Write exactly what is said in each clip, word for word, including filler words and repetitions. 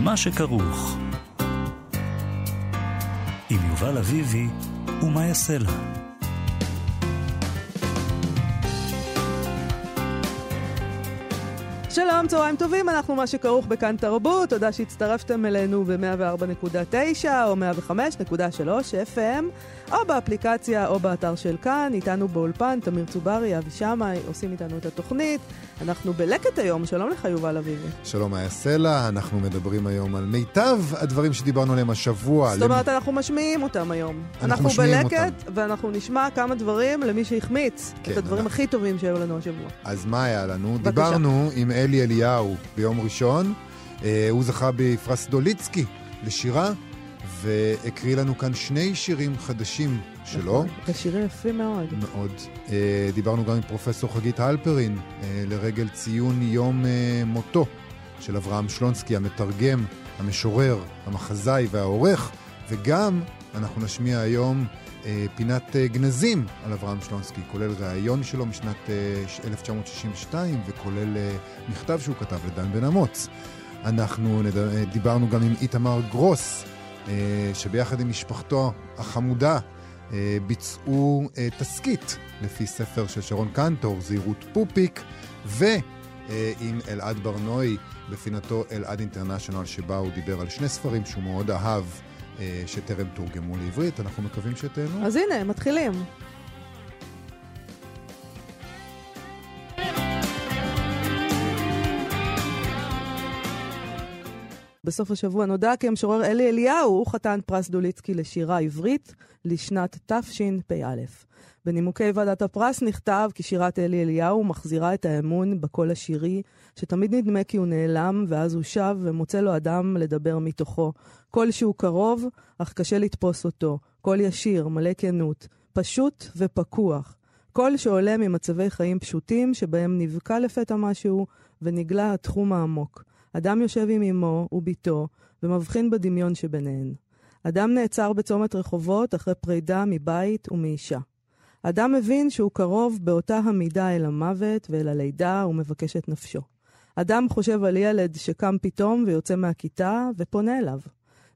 מה שכרוך, עם יובל אביבי ומה יעשה לה. שלום, צהריים טובים, אנחנו מה שכרוך בכאן תרבות, תודה שהצטרפתם אלינו ב-מאה וארבע נקודה תשע או מאה וחמש נקודה שלוש אף אם, או באפליקציה או באתר של כאן, איתנו באולפן, תמיר צוברי, אבי שמאי, עושים איתנו את התוכנית, אנחנו בלקט היום, שלום לך יובל אביבי. שלום אייסלה, אנחנו מדברים היום על מיטב הדברים שדיברנו עליהם השבוע. זאת אומרת, למ... אנחנו משמיעים אותם היום. אנחנו, אנחנו בלקט אותם. ואנחנו נשמע כמה דברים למי שהחמיץ, כן, את הדברים אנחנו... הכי טובים שהיו לנו השבוע. אז מה היה לנו? בקשה. דיברנו עם אלי אליהו ביום ראשון, אה, הוא זכה בפרס דוליצקי לשירה, והקריא לנו כאן שני שירים חדשים שלו. שירים יפים מאוד. מאוד. אה, דיברנו גם עם פרופסור חגית הלפרין, אה, לרגל ציון יום אה, מותו של אברהם שלונסקי, המתרגם, המשורר, המחזאי והעורך, וגם אנחנו נשמיע היום אה, פינת אה, גנזים על אברהם שלונסקי, כולל ראיון שלו משנת אה, אלף תשע מאות שישים ושתיים, וכולל אה, מכתב שהוא כתב לדן בן אמוץ. אנחנו נד... אה, דיברנו גם עם איתמר גרוס, שביחד עם משפחתו החמודה ביצעו תסקית לפי ספר של שרון קנטור, זהירות פופיק, ועם אלעד בר נוי בפינתו אלעד אינטרנשיונל, שבה הוא דיבר על שני ספרים שהוא מאוד אהב שטרם תורגמו לעברית. אנחנו מקווים שתהנו. אז הנה, מתחילים. בסוף השבוע נודע כי המשורר אלי אליהו חתן פרס דוליצקי לשירה עברית לשנת תשפ"א. בנימוקי ועדת הפרס נכתב כי שירת אלי אליהו מחזירה את האמון בקול השירי, שתמיד נדמה כי הוא נעלם ואז הוא שב ומוצא לו אדם לדבר מתוכו. קול שהוא קרוב, אך קשה לתפוס אותו. קול ישיר, מלא כנות, פשוט ופקוח. קול שעולה ממצבי חיים פשוטים שבהם נבקע לפתע משהו ונגלה התחום העמוק. אדם יושב עם אמו וביתו ומבחין בדמיון שביניהן. אדם נעצר בצומת רחובות אחרי פרידה מבית ומאישה. אדם מבין שהוא קרוב באותה המידה אל המוות ואל הלידה ומבקש את נפשו. אדם חושב על ילד שקם פתאום ויוצא מהכיתה ופונה אליו.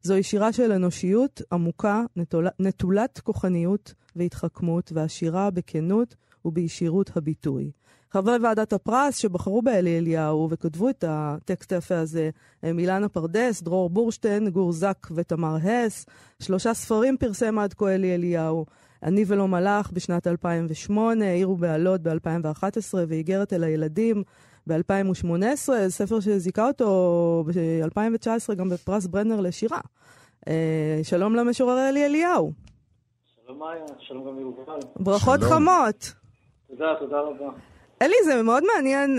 זוהי שירה של אנושיות עמוקה, נטול... נטולת כוחניות והתחכמות, והשירה בכנות ובישירות הביטוי. חברי ועדת הפרס שבחרו באלי אליהו וכתבו את הטקסט היפה הזה, מילנה פרדס, דרור בורשטיין, גור זק ותמר הס. שלושה ספרים פרסם עד כה אלי אליהו: אני ולא מלאך בשנת אלפיים ושמונה, עירו בעלות ב-אלפיים ואחת עשרה ואיגרת אל הילדים ב-אלפיים ושמונה עשרה, ספר שזיכה אותו ב-אלפיים ותשע עשרה גם בפרס ברנר לשירה. שלום למשורר אלי אליהו. שלום מאיה, שלום גם יובל. ברכות חמות. תודה, תודה רבה. אלי, זה מאוד מעניין,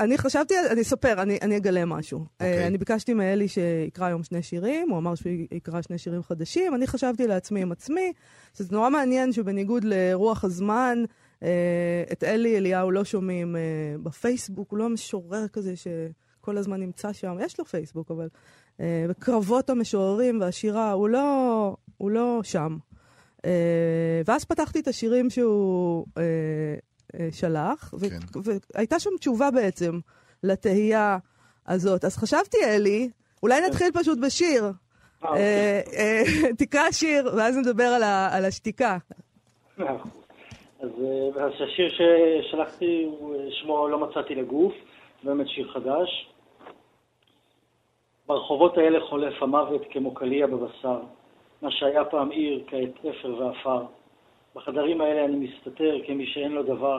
אני חשבתי, אני ספר, אני, אני אגלה משהו. Okay. אני ביקשתי מאלי שיקרא היום שני שירים, הוא אמר שיקרא שני שירים חדשים, אני חשבתי לעצמי עם עצמי, שזה נורא מעניין שבניגוד לרוח הזמן, את אלי אליהו לא שומעים בפייסבוק, הוא לא משורר כזה שכל הזמן נמצא שם, יש לו פייסבוק, אבל בקרבות המשוררים והשירה, הוא לא, הוא לא שם. ואז פתחתי את השירים שהוא... שלח, כן. והייתה שם תשובה בעצם לתהייה הזאת. אז חשבתי, אלי, אולי נתחיל פשוט בשיר. תקרא שיר, ואז נדבר על, ה- על השתיקה. אז, אז השיר ששלחתי, שמו לא מצאתי לגוף, באמת שיר חדש. ברחובות האלה חולף המוות כמו קליע בבשר, מה שהיה פעם עיר כעת אפר ואפר. בחדרים האלה אני מסתתר כמי שאין לו דבר,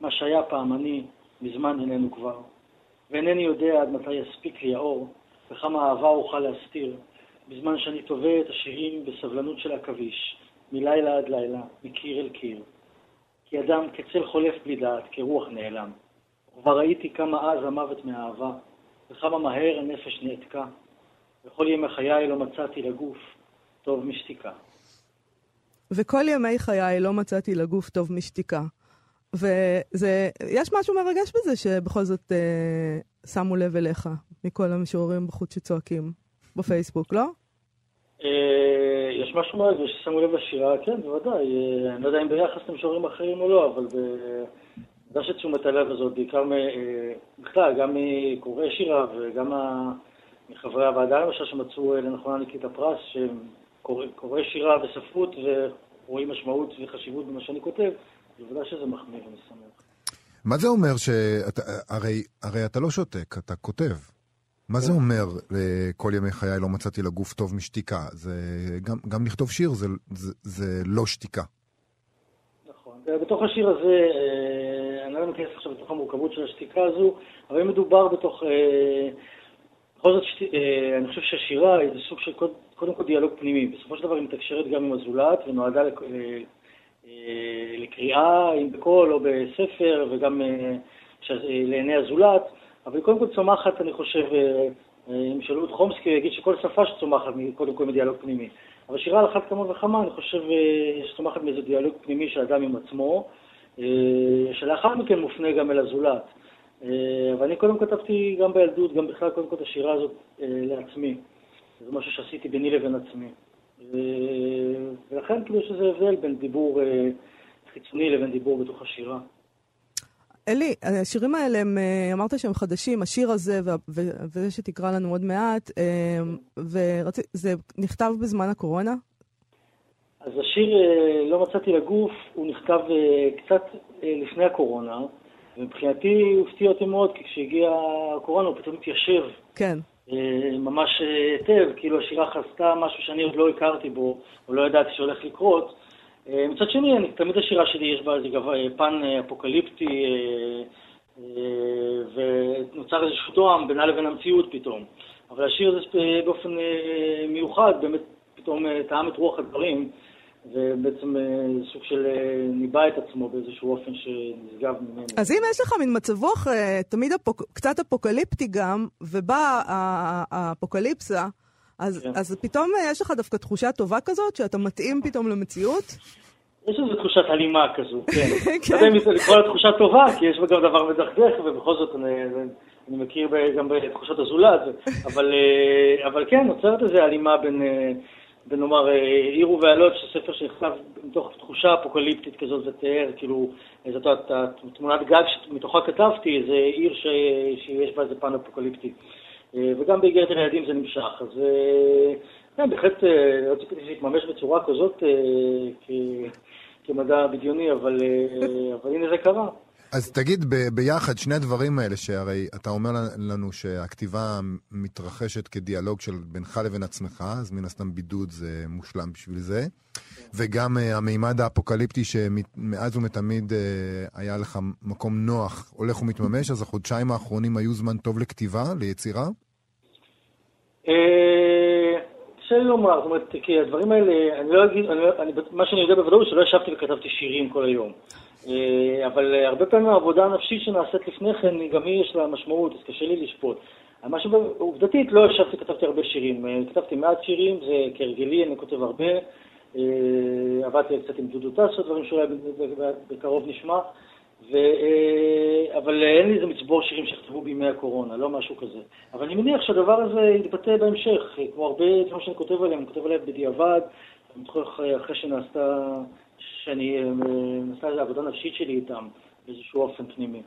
מה שהיה פעם אני, מזמן איננו כבר. ואינני יודע עד מתי יספיק לי האור, וכמה אהבה אוכל להסתיר, בזמן שאני תובע את השירים בסבלנות של הכביש, מלילה עד לילה, מקיר אל קיר. כי אדם כצל חולף בלי דעת, כרוח נעלם. כבר ראיתי כמה אז המוות מהאהבה, וכמה מהר הנפש נעתקה. וכל ימי חיי לא מצאתי לגוף, טוב משתיקה. וכל ימי חיי לא מצאתי לגוף טוב משתיקה. וזה, יש משהו מרגש בזה שבכל זאת אה, שמו לב אליך, מכל המשוררים בחוץ שצועקים בפייסבוק, לא? אה, יש משהו מרגש ששמו לב לשירה, כן, בוודאי. אה, אני לא יודע אם ביחס למשוררים אחרים או לא, אבל בגלל שתשומת הלב הזאת, בעיקר, אה, בכלל, גם מקוראי שירה וגם ה... מחברי הוועדה למשל שמצאו לנכונה להעניק את הפרס, שקורא שירה וספרות ורואים משמעות וחשיבות במה שאני כותב, בוודאי שזה מחמיר, אני שמח. מה זה אומר שאתה, הרי, הרי אתה לא שותק, אתה כותב. מה זה אומר, כל ימי חיי לא מצאתי לגוף טוב משתיקה? זה, גם, גם לכתוב שיר זה, זה, זה לא שתיקה. נכון. בתוך השיר הזה, אני לא מכנס עכשיו בתוך המורכבות של השתיקה הזו, אבל אם מדובר בתוך, בכל זאת, אני חושב שהשירה היא סוג של קודם כל דיאלוג פנימי. בסופו של דבר היא מתקשרת גם עם הזולת ונועדה לקריאה, אם בקול או בספר, וגם לעיני הזולת. אבל קודם כל צומחת, אני חושב, אם שאלו את חומסקי, הוא יגיד שכל שפה שצומחת קודם כל מדיאלוג פנימי. אבל שירה על אחת כמה וכמה, אני חושב שצומחת מאיזה דיאלוג פנימי של אדם עם עצמו, שלאחר מכן מופנה גם אל הזולת. ואני קודם כתבתי גם בילדות, גם בכלל קודם כל את השירה הזאת לעצמי. זה משהו שעשיתי ביני לבין עצמי. ולכן כאילו שזה הבדל בין דיבור חיצוני לבין דיבור בתוך השירה. אלי, השירים האלה, אמרת שהם חדשים, השיר הזה, וזה שתקרא לנו עוד מעט, זה נכתב בזמן הקורונה? אז השיר, לא מצאתי לגוף, הוא נכתב קצת לפני הקורונה, ומבחינתי הוא הפתיע אותי מאוד, כי כשהגיע הקורונה הוא פתאום התיישב. כן. ממש היטב, כאילו השירה חסתה משהו שאני עוד לא הכרתי בו, או לא ידעתי שהולך לקרות. מצד שני, אני, תמיד השירה שלי יש בה איזה פן אפוקליפטי, ונוצר איזשהו תואם בינה לבין המציאות פתאום. אבל השיר הזה באופן מיוחד, באמת פתאום טעם את רוח הדברים, ובעצם סוג של ניבא את עצמו באיזשהו אופן שנשגב ממנו. אז אם יש לך מן מצב רוח תמיד אפוק, קצת אפוקליפטי גם, ובא האפוקליפסה, אז, כן. אז פתאום יש לך דווקא תחושה טובה כזאת, שאתה מתאים פתאום למציאות? יש איזו תחושת הלימה כזו, כן. כן. אני יודע, לקרוא לתחושה טובה, כי יש בה גם דבר מדכדך, ובכל זאת אני, אני מכיר גם בתחושת הזולת, אבל, אבל כן, נוצרת איזו הלימה בין... בנאמר, עירו ועלות, שספר שנכתב מתוך תחושה אפוקליפטית כזאת, זה תיאר, כאילו, זאת התמונת גג שמתוכה כתבתי, זה עיר ש... שיש בה איזה פן אפוקליפטי. וגם באיגרת הילדים זה נמשך. אז כן, בהחלט, לא ציפיתי להתממש בצורה כזאת כ... כמדע בדיוני, אבל, אבל הנה זה קרה. אז תגיד ב- ביחד שני הדברים האלה, שהרי אתה אומר לנו שהכתיבה מתרחשת כדיאלוג של בינך לבין עצמך, אז מן הסתם בידוד זה מושלם בשביל זה, וגם uh, המימד האפוקליפטי שמאז ומתמיד uh, היה לך מקום נוח, הולך ומתממש, אז החודשיים האחרונים היו זמן טוב לכתיבה, ליצירה? קשה לי לומר, זאת אומרת, כי הדברים האלה, אני לא אגיד, אני, אני, מה שאני יודע בוודאות שלא ישבתי וכתבתי שירים כל היום. אבל הרבה פעמים העבודה הנפשית שנעשית לפני כן, גם היא יש לה משמעות, אז קשה לי לשפוט. מה שעובדתית לא ישבתי, כתבתי הרבה שירים. כתבתי מעט שירים, זה כהרגלי, אני כותב הרבה. עבדתי קצת עם דודו טסו, דברים שאולי בקרוב נשמע. ו... אבל אין לי איזה מצבור שירים שכתבו בימי הקורונה, לא משהו כזה. אבל אני מניח שהדבר הזה יתבטא בהמשך, כמו הרבה דברים שאני כותב עליהם, אני כותב עליהם בדיעבד, אחרי שנעשתה... שאני מנסה לעבודה נפשית שלי איתם באיזשהו אופן פנימי.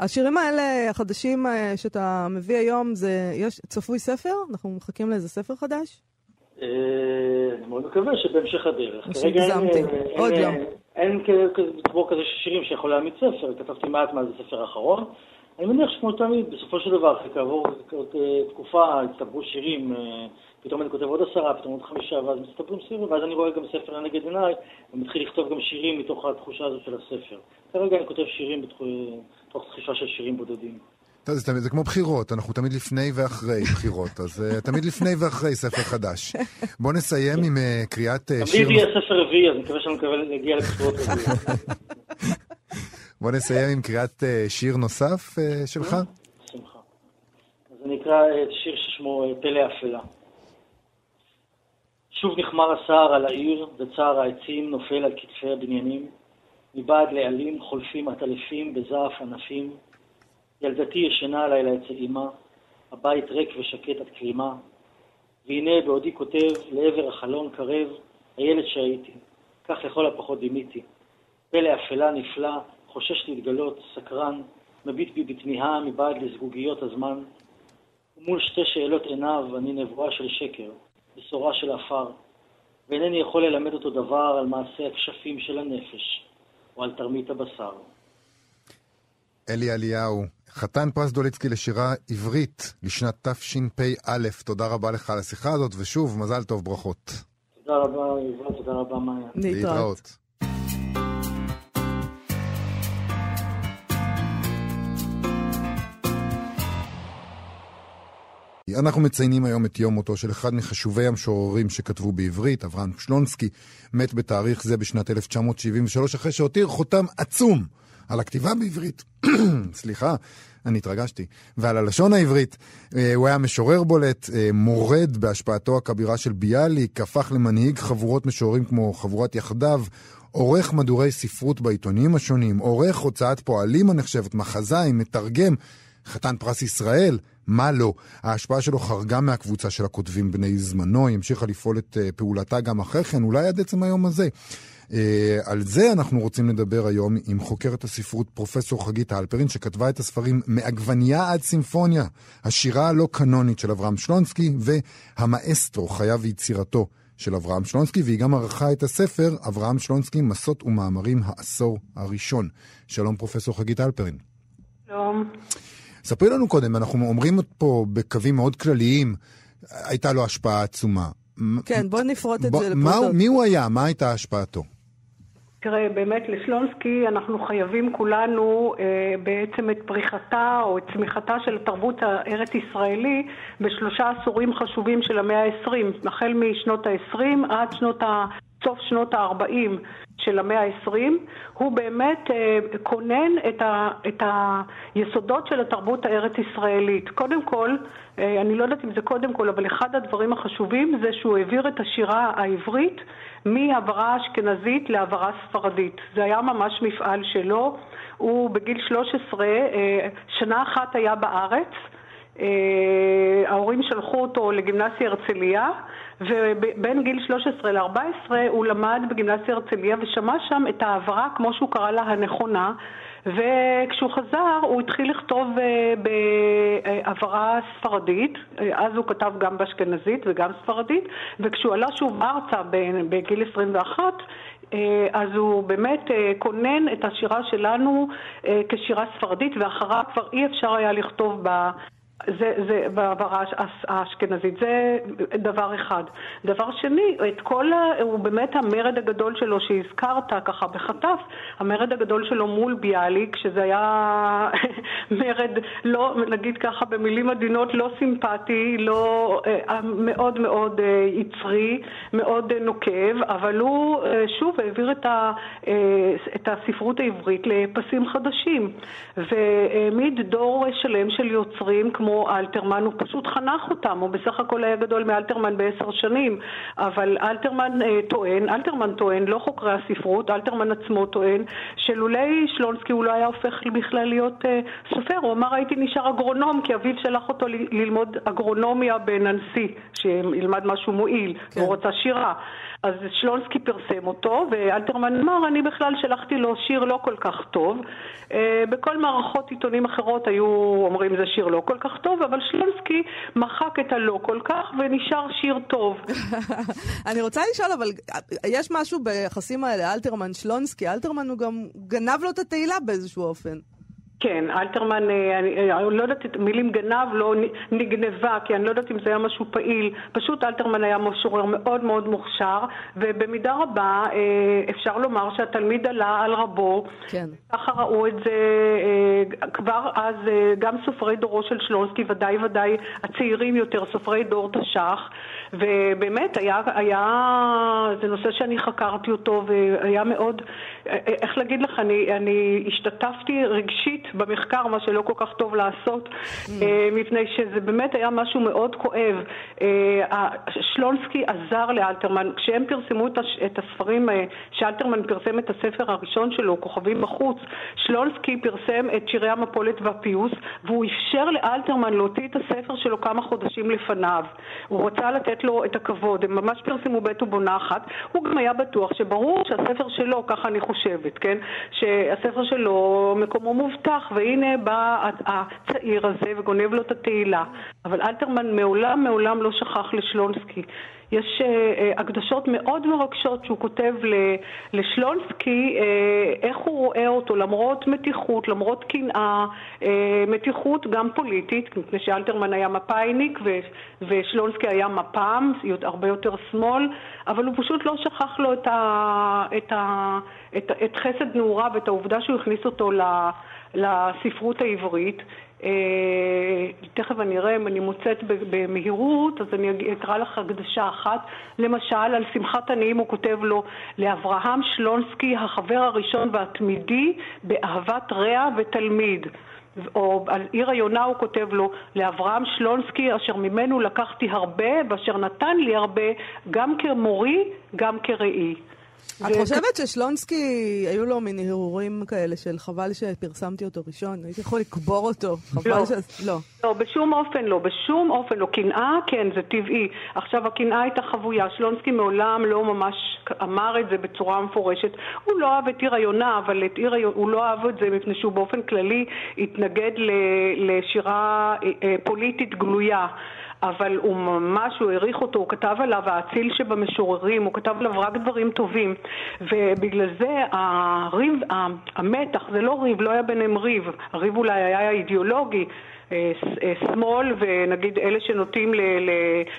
השירים האלה, החדשים שאתה מביא היום, זה יש צפוי ספר? אנחנו מחכים לאיזה ספר חדש? אני מאוד מקווה שבהמשך הדרך. שהגזמתי, עוד לא. אין כבור כזה שירים שיכול להעמיד ספר, כתבתי מעט מה זה ספר האחרון. אני מניח שכמו תמיד, בסופו של דבר, כעבור תקופה, הצטברו שירים, פתאום אני כותב עוד עשרה, פתאום עוד חמישה, ואז מצטברים ספר, ואז אני רואה גם ספר לנגד עיניי, ומתחיל לכתוב גם שירים מתוך התחושה הזאת של הספר. כרגע אני כותב שירים בתוך תחישה של שירים בודדים. זה כמו בחירות, אנחנו תמיד לפני ואחרי בחירות, אז תמיד לפני ואחרי ספר חדש. בוא נסיים עם קריאת שיר... תמיד יהיה ספר רביעי, אז אני מקווה שאני מקווה להגיע לבחירות רביעי. בוא נסיים עם קריאת שיר נוסף שלך. שמחה. אז אני אקרא שיר ששמו פלא אפלה. שוב נחמר הסער על העיר, וצער העצים נופל על כתפי הבניינים. מבעד לעלים חולפים עטלפים בזעף ענפים. ילדתי ישנה הלילה אצל אימה, הבית ריק ושקט עד כלימה. והנה בעודי כותב, לעבר החלון קרב, הילד שהייתי. כך לכל הפחות דימיתי. פלא אפלה נפלא, חושש להתגלות, סקרן, מביט בי בתמיהה מבעד לזגוגיות הזמן. ומול שתי שאלות עיניו אני נבואה של שקר, בשורה של אפר, ואינני יכול ללמד אותו דבר על מעשה הכשפים של הנפש, או על תרמית הבשר. אלי אליהו, חתן פרס דוליצקי לשירה עברית לשנת תשפ"א, תודה רבה לך על השיחה הזאת, ושוב, מזל טוב, ברכות. תודה רבה, עברה, תודה רבה, מאיה. להתראות. אנחנו מציינים היום את יום מותו של אחד מחשובי המשוררים שכתבו בעברית, אברהם שלונסקי, מת בתאריך זה בשנת אלף תשע מאות שבעים ושלוש, אחרי שהותיר חותם עצום על הכתיבה בעברית. סליחה, אני התרגשתי. ועל הלשון העברית, הוא היה משורר בולט, מורד בהשפעתו הכבירה של ביאליק, הפך למנהיג חבורות משוררים כמו חבורת יחדיו, עורך מדורי ספרות בעיתונים השונים, עורך הוצאת פועלים הנחשבת, מחזאי, מתרגם, חתן פרס ישראל, מה לא? ההשפעה שלו חרגה מהקבוצה של הכותבים בני זמנו, היא המשיכה לפעול את פעולתה גם אחרי כן, אולי עד עצם היום הזה. על זה אנחנו רוצים לדבר היום עם חוקרת הספרות פרופסור חגית הלפרין, שכתבה את הספרים מעגבנייה עד סימפוניה, השירה הלא קנונית של אברהם שלונסקי, והמאסטרו, חייו ויצירתו של אברהם שלונסקי, והיא גם ערכה את הספר אברהם שלונסקי, מסות ומאמרים העשור הראשון. שלום פרופסור חגית הלפרין. שלום. ספרי לנו קודם, אנחנו אומרים פה בקווים מאוד כלליים, הייתה לו השפעה עצומה. כן, בוא נפרוט את זה לפרוטות. מי הוא היה? מה הייתה השפעתו? תראה, באמת לשלונסקי אנחנו חייבים כולנו אה, בעצם את פריחתה או את צמיחתה של התרבות הארץ ישראלי בשלושה עשורים חשובים של המאה ה-עשרים, החל משנות ה-עשרים עד שנות ה... סוף שנות ה-ארבעים של המאה ה-עשרים, הוא באמת אה, כונן את, ה, את היסודות של התרבות הארץ-ישראלית. קודם כל, אה, אני לא יודעת אם זה קודם כל, אבל אחד הדברים החשובים זה שהוא העביר את השירה העברית מעברה אשכנזית לעברה ספרדית. זה היה ממש מפעל שלו. הוא בגיל שלוש עשרה, אה, שנה אחת היה בארץ, אה, ההורים שלחו אותו לגימנסיה הרצליה, ובין גיל שלוש עשרה ל-ארבע עשרה הוא למד בגימנסיה הרצליה ושמע שם את העברה, כמו שהוא קרא לה, הנכונה, וכשהוא חזר הוא התחיל לכתוב בעברה ספרדית, אז הוא כתב גם באשכנזית וגם ספרדית, וכשהוא עלה שוב ארצה בגיל עשרים ואחת, אז הוא באמת כונן את השירה שלנו כשירה ספרדית, ואחרה כבר אי אפשר היה לכתוב בה. זה, זה בעברה האשכנזית, זה דבר אחד. דבר שני, את כל ה... הוא באמת המרד הגדול שלו שהזכרת ככה בחטף, המרד הגדול שלו מול ביאליק, שזה היה מרד, לא, נגיד ככה במילים עדינות, לא סימפטי, לא, מאוד מאוד יצרי, מאוד נוקב, אבל הוא שוב העביר את, ה, את הספרות העברית לפסים חדשים, והעמיד דור שלם של יוצרים כמו כמו אלתרמן, הוא פשוט חנך אותם, הוא בסך הכל היה גדול מאלתרמן בעשר שנים, אבל אלתרמן אה, טוען, אלתרמן טוען, לא חוקרי הספרות, אלתרמן עצמו טוען, שלולי שלונסקי הוא לא היה הופך בכלל להיות אה, סופר, הוא אמר הייתי נשאר אגרונום, כי אביו שלח אותו ל- ללמוד אגרונומיה בננסי, שילמד משהו מועיל, כן. הוא רוצה שירה. אז שלונסקי פרסם אותו, ואלתרמן אמר, אני בכלל שלחתי לו שיר לא כל כך טוב, אה, בכל מערכות עיתונים אחרות היו אומרים זה שיר לא כל כך טוב, אבל שלונסקי מחק את הלא כל כך ונשאר שיר טוב. אני רוצה לשאול, אבל יש משהו ביחסים האלה, אלתרמן שלונסקי, אלתרמן הוא גם גנב לו את התהילה באיזשהו אופן. כן, אלתרמן, אני, אני לא יודעת, מילים גנב, לא נגנבה, כי אני לא יודעת אם זה היה משהו פעיל. פשוט אלתרמן היה משורר מאוד מאוד מוכשר, ובמידה רבה אפשר לומר שהתלמיד עלה על רבו. כן. ככה ראו את זה כבר אז, גם סופרי דורו של שלונסקי, ודאי ודאי הצעירים יותר, סופרי דור תש"ח, ובאמת היה, היה, זה נושא שאני חקרתי אותו, והיה מאוד, איך להגיד לך, אני, אני השתתפתי רגשית במחקר, מה שלא כל כך טוב לעשות, mm. מפני שזה באמת היה משהו מאוד כואב. שלונסקי עזר לאלתרמן, כשהם פרסמו את הספרים, שאלתרמן פרסם את הספר הראשון שלו, כוכבים בחוץ, שלונסקי פרסם את שירי המפולת והפיוס, והוא אפשר לאלתרמן להוציא את הספר שלו כמה חודשים לפניו. הוא רוצה לתת לו את הכבוד, הם ממש פרסמו בית ובונה אחת, הוא גם היה בטוח שברור שהספר שלו, ככה אני חושבת, כן? שהספר שלו מקומו מובטח, הלך, והנה בא הצעיר הזה וגונב לו את התהילה. אבל אלתרמן מעולם מעולם לא שכח לשלונסקי. יש uh, הקדשות מאוד מרגשות שהוא כותב לשלונסקי, uh, איך הוא רואה אותו למרות מתיחות, למרות קנאה, uh, מתיחות גם פוליטית, מפני שאלתרמן היה מפאיניק ו- ושלונסקי היה מפ"ם, הרבה יותר שמאל, אבל הוא פשוט לא שכח לו את, ה- את, ה- את, ה- את חסד נעוריו ואת העובדה שהוא הכניס אותו ל- לספרות העברית. תכף אני אראה אם אני מוצאת במהירות, אז אני אקרא לך הקדשה אחת. למשל, על שמחת עניים הוא כותב לו: לאברהם שלונסקי, החבר הראשון והתמידי באהבת רע ותלמיד. או על עיר היונה הוא כותב לו: לאברהם שלונסקי, אשר ממנו לקחתי הרבה ואשר נתן לי הרבה, גם כמורי גם כראי. את חושבת ששלונסקי היו לו מין הרהורים כאלה של חבל שפרסמתי אותו ראשון, הייתי יכול לקבור אותו? לא, בשום אופן לא, בשום אופן לא. קנאה, כן, זה טבעי. עכשיו, הקנאה הייתה חבויה, שלונסקי מעולם לא ממש אמר את זה בצורה מפורשת. הוא לא אהב את עיר היונה, אבל הוא לא אהב את זה מפני שהוא באופן כללי התנגד לשירה פוליטית גלויה. אבל הוא ממש, הוא העריך אותו, הוא כתב עליו האציל שבמשוררים, הוא כתב עליו רק דברים טובים. ובגלל זה הריב, המתח, זה לא ריב, לא היה ביניהם ריב. הריב אולי היה אידיאולוגי, שמאל ונגיד אלה שנוטים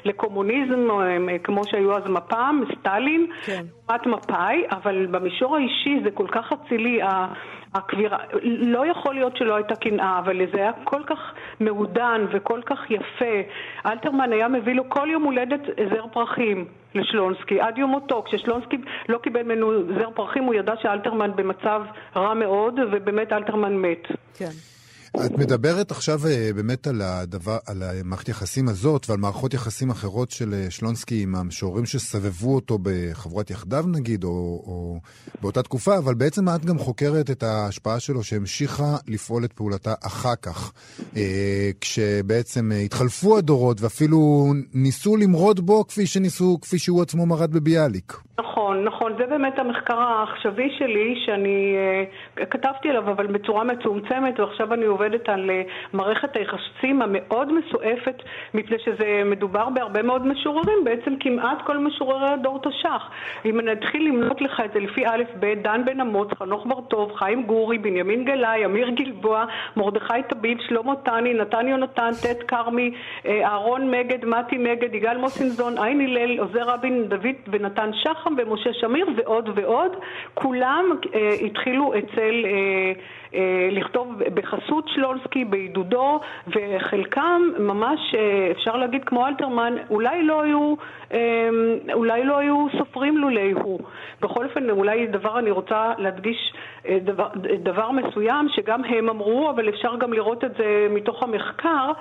לקומוניזם, כמו שהיו אז מפ"ם, סטלין, לעומת מפאי, אבל במישור האישי זה כל כך אצילי, הכבירה, לא יכול להיות שלא הייתה קנאה, אבל זה היה כל כך מעודן וכל כך יפה. אלתרמן היה מביא לו כל יום הולדת זר פרחים לשלונסקי, עד יום מותו. כששלונסקי לא קיבל ממנו זר פרחים, הוא ידע שאלתרמן במצב רע מאוד, ובאמת אלתרמן מת. כן. את מדברת עכשיו באמת על הדבר, על מערכת יחסים הזאת ועל מערכות יחסים אחרות של שלונסקי עם המשוררים שסבבו אותו בחבורת יחדיו נגיד, או, או באותה תקופה, אבל בעצם את גם חוקרת את ההשפעה שלו שהמשיכה לפעול את פעולתה אחר כך, כשבעצם התחלפו הדורות ואפילו ניסו למרוד בו כפי שניסו, כפי שהוא עצמו מרד בביאליק. נכון, נכון, זה באמת המחקר העכשווי שלי שאני uh, כתבתי עליו אבל בצורה מצומצמת, ועכשיו אני עובדת על uh, מערכת היחסים המאוד מסועפת, מפני שזה מדובר בהרבה מאוד משוררים, בעצם כמעט כל משוררי הדור תש"ח. אם אני אתחיל למנות לך את זה לפי א' ב', דן בן אמוץ, חנוך ברטוב, חיים גורי, בנימין גלאי, אמיר גלבוע, מרדכי תביב, שלמה תני, נתן יונתן, תת קרמי, אהרון מגד, מתי מגד, יגאל מוסינזון, עין הלל, עוזר רבין, דוד ונתן שחר ומשה שמיר ועוד ועוד. כולם אה, התחילו אצל אה, אה, לכתוב בחסות שלונסקי, בעידודו, וחלקם ממש אה, אפשר להגיד כמו אלתרמן, אולי לא היו אה, אולי לא היו סופרים לולי הוא. בכל אופן, אולי דבר אני רוצה להדגיש אה, דבר, דבר מסוים שגם הם אמרו, אבל אפשר גם לראות את זה מתוך המחקר,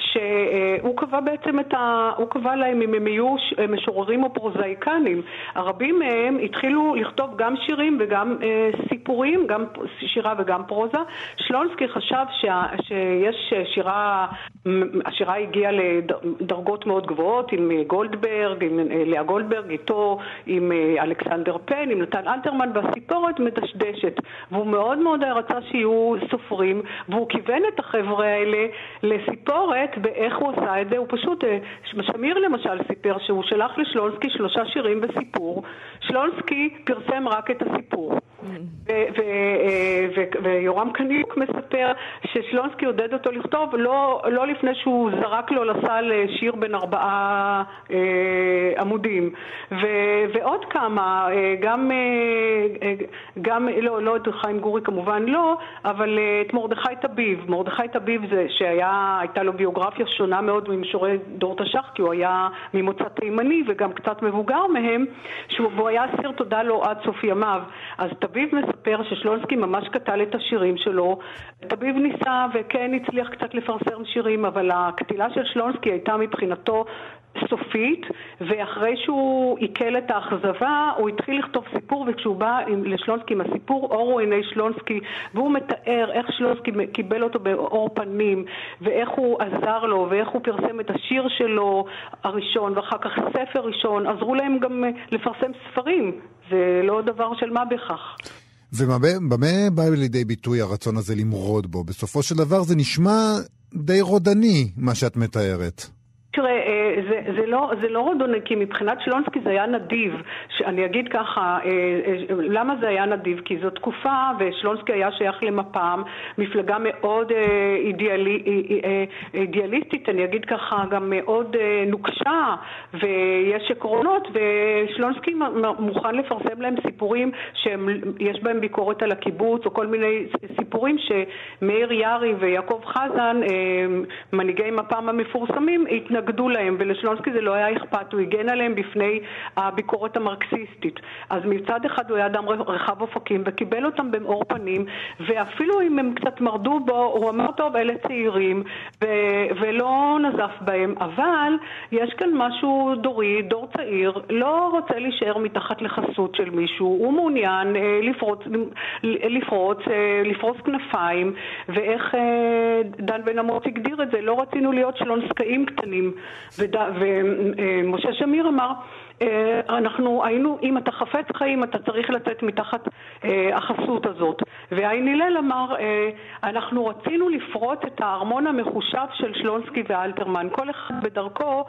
שהוא קבע בעצם את ה... הוא קבע להם אם הם יהיו משוררים או פרוזאיקנים. רבים מהם התחילו לכתוב גם שירים וגם אה, סיפורים, גם שירה וגם פרוזה. שלונסקי חשב שה, שיש שירה, השירה הגיעה לדרגות מאוד גבוהות, עם גולדברג, עם לאה גולדברג, איתו, עם אלכסנדר פן, עם נתן אלתרמן, והסיפורת מדשדשת. והוא מאוד מאוד רצה שיהיו סופרים, והוא כיוון את החבר'ה האלה לסיפורת, ואיך הוא עשה את זה. הוא פשוט, שמיר למשל סיפר שהוא שלח לשלונסקי שלושה שירים וסיפור, שלונסקי פרסם רק את הסיפור. ויורם קניוק מספר ששלונסקי עודד אותו לכתוב לא לפני שהוא זרק לו לסל שיר בין ארבעה עמודים. ועוד כמה, גם לא את חיים גורי כמובן לא, אבל את מרדכי תביב. מרדכי תביב שהייתה לו ביוגרפיה שונה מאוד ממשוררי דור תש"ח, כי הוא היה ממוצא תימני וגם קצת מבוגר מהם, שהוא היה אסיר תודה לו עד סוף ימיו. אז תביב מספר ששלונסקי ממש קטל את השירים שלו. תביב ניסה וכן הצליח קצת לפרסם שירים, אבל הקטילה של שלונסקי הייתה מבחינתו סופית, ואחרי שהוא עיקל את האכזבה, הוא התחיל לכתוב סיפור, וכשהוא בא לשלונסקי עם הסיפור, אורו עיני שלונסקי, והוא מתאר איך שלונסקי קיבל אותו באור פנים, ואיך הוא עזר לו, ואיך הוא פרסם את השיר שלו הראשון, ואחר כך ספר ראשון. עזרו להם גם לפרסם ספרים, זה לא דבר של מה בכך. ובמה בא לידי ביטוי הרצון הזה למרוד בו? בסופו של דבר זה נשמע די רודני, מה שאת מתארת. תראה, זה, זה, לא, זה לא רודני, כי מבחינת שלונסקי זה היה נדיב. אני אגיד ככה, למה זה היה נדיב? כי זו תקופה, ושלונסקי היה שייך למפ"ם, מפלגה מאוד אידיאלי, אידיאליסטית, אני אגיד ככה, גם מאוד נוקשה, ויש עקרונות, ושלונסקי מוכן לפרסם להם סיפורים שיש בהם ביקורת על הקיבוץ, או כל מיני סיפורים שמאיר ירי ויעקב חזן, מנהיגי מפ"ם המפורסמים, התנגדו גדול להם, ולשלונסקי זה לא היה אכפת, הוא הגן עליהם בפני הביקורת המרקסיסטית. אז מצד אחד הוא היה אדם רחב אופקים, וקיבל אותם במאור פנים, ואפילו אם הם קצת מרדו בו, הוא אמר טוב, אלה צעירים, ו- ולא נזף בהם, אבל יש כאן משהו דורי, דור צעיר, לא רוצה להישאר מתחת לחסות של מישהו, הוא מעוניין אה, לפרוץ, לפרוץ, אה, לפרוץ כנפיים, ואיך אה, דן בן אמוץ הגדיר את זה, לא רצינו להיות שלונסקאים קטנים, ומשה שמיר אמר, אנחנו היינו, אם אתה חפץ חיים, אתה צריך לצאת מתחת החסות הזאת. והעין הלל אמר, אנחנו רצינו לפרוט את הארמון המחושב של שלונסקי ואלתרמן. כל אחד בדרכו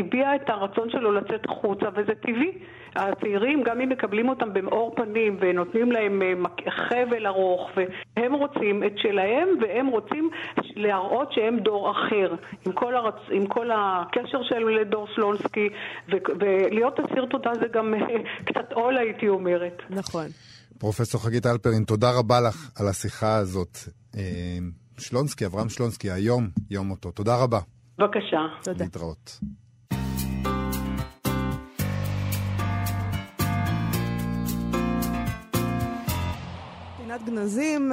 הביע את הרצון שלו לצאת חוצה, וזה טבעי. הצעירים, גם אם מקבלים אותם במאור פנים ונותנים להם חבל ארוך, והם רוצים את שלהם, והם רוצים להראות שהם דור אחר. עם כל, הרצ... עם כל הקשר שלו לדור שלונסקי, ו... ולהיות אסיר תודה זה גם קצת עול, הייתי אומרת. נכון. פרופסור חגית הלפרין, תודה רבה לך על השיחה הזאת. שלונסקי, אברהם שלונסקי, היום יום אותו. תודה רבה. בבקשה. תודה. להתראות. פינת גנזים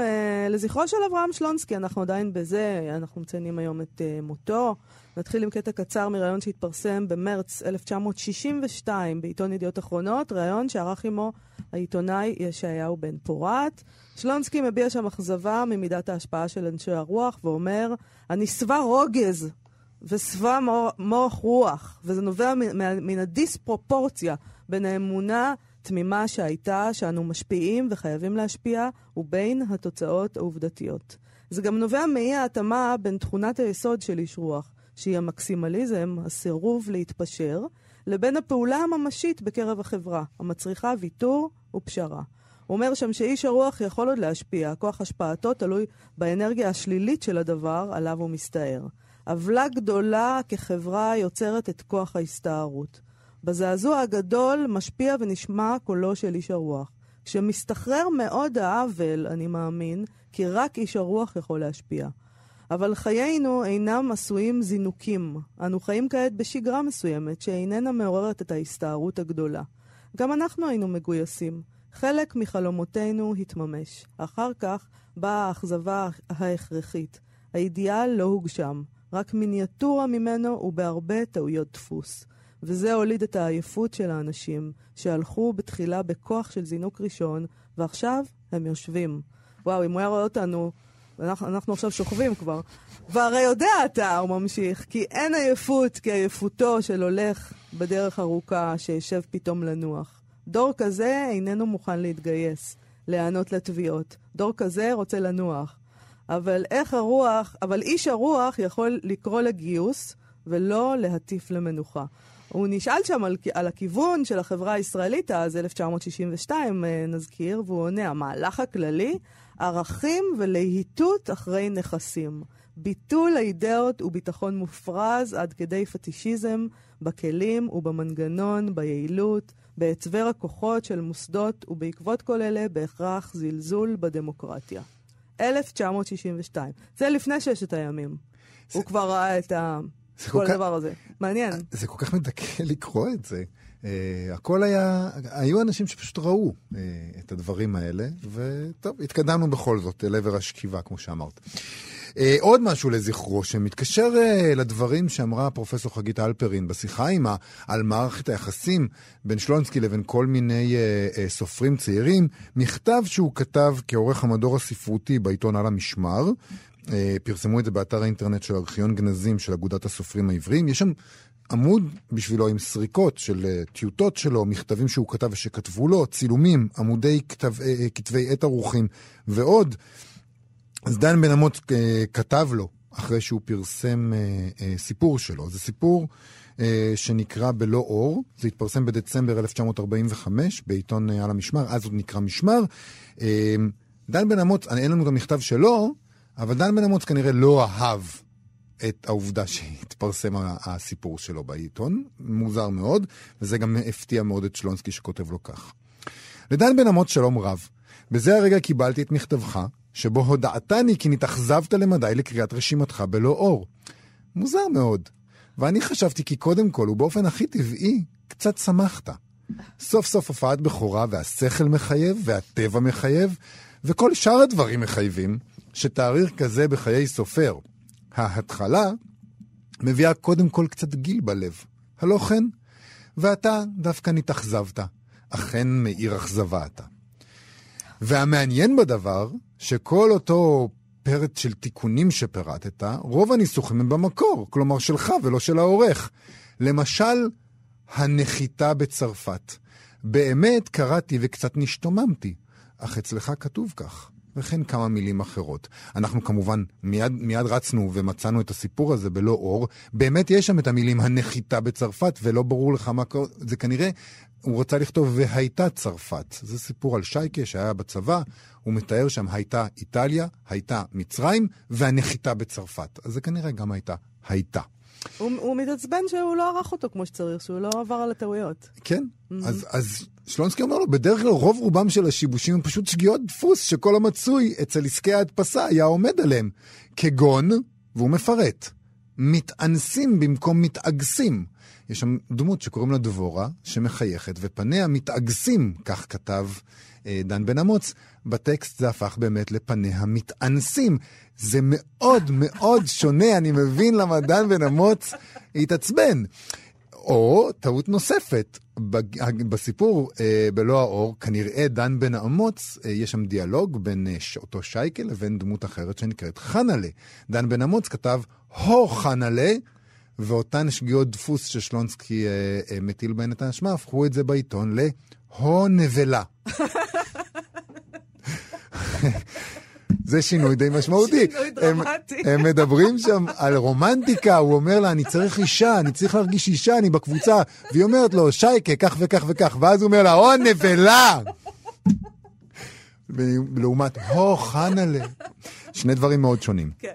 לזכרו של אברהם שלונסקי, אנחנו עדיין בזה, אנחנו מציינים היום את מותו. נתחיל עם קטע קצר מראיון שהתפרסם במרץ אלף תשע מאות שישים ושתיים בעיתון ידיעות אחרונות, ראיון שערך עמו העיתונאי ישעיהו בן פורת. שלונסקי מביע שם אכזבה ממידת ההשפעה של אנשי הרוח ואומר, אני שבע רוגז ושבע מוח רוח, וזה נובע מן הדיספרופורציה בין האמונה תמימה שהייתה שאנו משפיעים וחייבים להשפיע ובין התוצאות העובדתיות. זה גם נובע מאי ההתאמה בין תכונת היסוד של איש רוח, שהיא המקסימליזם, הסירוב להתפשר, לבין הפעולה הממשית בקרב החברה, המצריכה ויתור ופשרה. הוא אומר שם שאיש הרוח יכול עוד להשפיע, כוח השפעתו תלוי באנרגיה השלילית של הדבר עליו הוא מסתער. עוולה גדולה כחברה יוצרת את כוח ההסתערות. בזעזוע הגדול משפיע ונשמע קולו של איש הרוח. כשמסתחרר מאוד העוול, אני מאמין, כי רק איש הרוח יכול להשפיע. אבל חיינו אינם עשויים זינוקים. אנו חיים כעת בשגרה מסוימת שאיננה מעוררת את ההסתערות הגדולה. גם אנחנו היינו מגויסים. חלק מחלומותינו התממש. אחר כך באה האכזבה ההכרחית. האידיאל לא הוגשם. רק מיניאטורה ממנו ובהרבה טעויות דפוס. וזה הוליד את העייפות של האנשים שהלכו בתחילה בכוח של זינוק ראשון, ועכשיו הם יושבים. וואו, אם הוא היה רואה אותנו, אנחנו, אנחנו עכשיו שוכבים כבר. והרי יודע אתה, הוא ממשיך, כי אין עייפות כעייפותו של הולך בדרך ארוכה שישב פתאום לנוח. דור כזה איננו מוכן להתגייס, לענות לתביעות. דור כזה רוצה לנוח. אבל איך הרוח, אבל איש הרוח יכול לקרוא לגיוס ולא להטיף למנוחה. הוא נשאל שם על, על הכיוון של החברה הישראלית, אז אלף תשע מאות שישים ושתיים נזכיר, והוא עונה, המהלך הכללי, ערכים ולהיטות אחרי נכסים, ביטול האידאות וביטחון מופרז עד כדי פטישיזם, בכלים ובמנגנון, ביעילות, בעצבר הכוחות של מוסדות, ובעקבות כל אלה בהכרח זלזול בדמוקרטיה. אלף תשע מאות שישים ושתיים. זה לפני ששת הימים. זה... הוא כבר ראה את ה... כל הדבר הזה. מעניין. זה כל כך מדכא לקרוא את זה. הכל היה, היו אנשים שפשוט ראו את הדברים האלה, וטוב, התקדמנו בכל זאת אל עבר השכיבה, כמו שאמרת. עוד משהו לזכרו, שמתקשר לדברים שאמרה פרופסור חגית הלפרין בשיחה עימה, על מערכת היחסים בין שלונסקי לבין כל מיני סופרים צעירים, מכתב שהוא כתב כעורך המדור הספרותי בעיתון על המשמר, פרסמו את זה באתר האינטרנט של ארכיון גנזים של אגודת הסופרים העבריים. יש שם עמוד בשבילו עם סריקות של טיוטות שלו, מכתבים שהוא כתב ושכתבו לו, צילומים, עמודי כתב, כתבי עת ערוכים ועוד. אז דן בן אמוץ כתב לו אחרי שהוא פרסם סיפור שלו. זה סיפור שנקרא בלא אור, זה התפרסם בדצמבר אלף תשע מאות ארבעים וחמש בעיתון על המשמר, אז עוד נקרא משמר. דן בן אמוץ, אין לנו את המכתב שלו, אבל דן בן אמוץ כנראה לא אהב את העובדה שהתפרסם הסיפור שלו בעיתון, מוזר מאוד, וזה גם הפתיע מאוד את שלונסקי שכותב לו כך. לדן בן אמוץ שלום רב, בזה הרגע קיבלתי את מכתבך, שבו הודעתני כי נתאכזבת למדי לקריאת רשימתך בלא אור. מוזר מאוד, ואני חשבתי כי קודם כל, ובאופן הכי טבעי, קצת שמחת. סוף סוף הופעת בחורה, והשכל מחייב, והטבע מחייב, וכל שאר הדברים מחייבים, שתאריר כזה בחיי סופר. ההתחלה מביאה קודם כל קצת גיל בלב, הלא כן? ואתה דווקא נתאכזבת, אכן מאיר אכזבה אתה. והמעניין בדבר, שכל אותו פרט של תיקונים שפרטת, רוב הניסוחים הם במקור, כלומר שלך ולא של העורך. למשל, הנחיתה בצרפת. באמת קראתי וקצת נשתוממתי, אך אצלך כתוב כך. וכן כמה מילים אחרות. אנחנו כמובן מיד, מיד רצנו ומצאנו את הסיפור הזה בלא אור. באמת יש שם את המילים הנחיתה בצרפת, ולא ברור לך מה... זה כנראה, הוא רוצה לכתוב והייתה צרפת. זה סיפור על שייקה שהיה בצבא, הוא מתאר שם הייתה איטליה, הייתה מצרים, והנחיתה בצרפת. אז זה כנראה גם הייתה הייתה. הוא, הוא מתעצבן שהוא לא ערך אותו כמו שצריך, שהוא לא עבר על הטעויות. כן, mm-hmm. אז, אז שלונסקי אומר לו, בדרך כלל רוב רובם של השיבושים הם פשוט שגיאות דפוס שכל המצוי אצל עסקי ההדפסה היה עומד עליהם, כגון, והוא מפרט, מתאנסים במקום מתאגסים. יש שם דמות שקוראים לה דבורה, שמחייכת, ופניה מתאגסים, כך כתב דן בן אמוץ, בטקסט זה הפך באמת לפניה מתאנסים. זה מאוד מאוד שונה, אני מבין למה דן בן אמוץ התעצבן. או טעות נוספת, בסיפור בלא האור, כנראה דן בן אמוץ, יש שם דיאלוג בין אותו שייקה לבין דמות אחרת שנקראת חנלה. דן בן אמוץ כתב, הו חנלה, ואותן שגיאות דפוס ששלונסקי מטיל בהן את האשמה, הפכו את זה בעיתון להו נבלה. זה שינוי די משמעותי. שינוי דרמטי. הם, הם מדברים שם על רומנטיקה, הוא אומר לה, אני צריך אישה, אני צריך להרגיש אישה, אני בקבוצה, והיא אומרת לו, שייקה, כך וכך וכך, ואז הוא אומר לה, הו נבלה! לעומת, הו חנלה. שני דברים מאוד שונים. כן.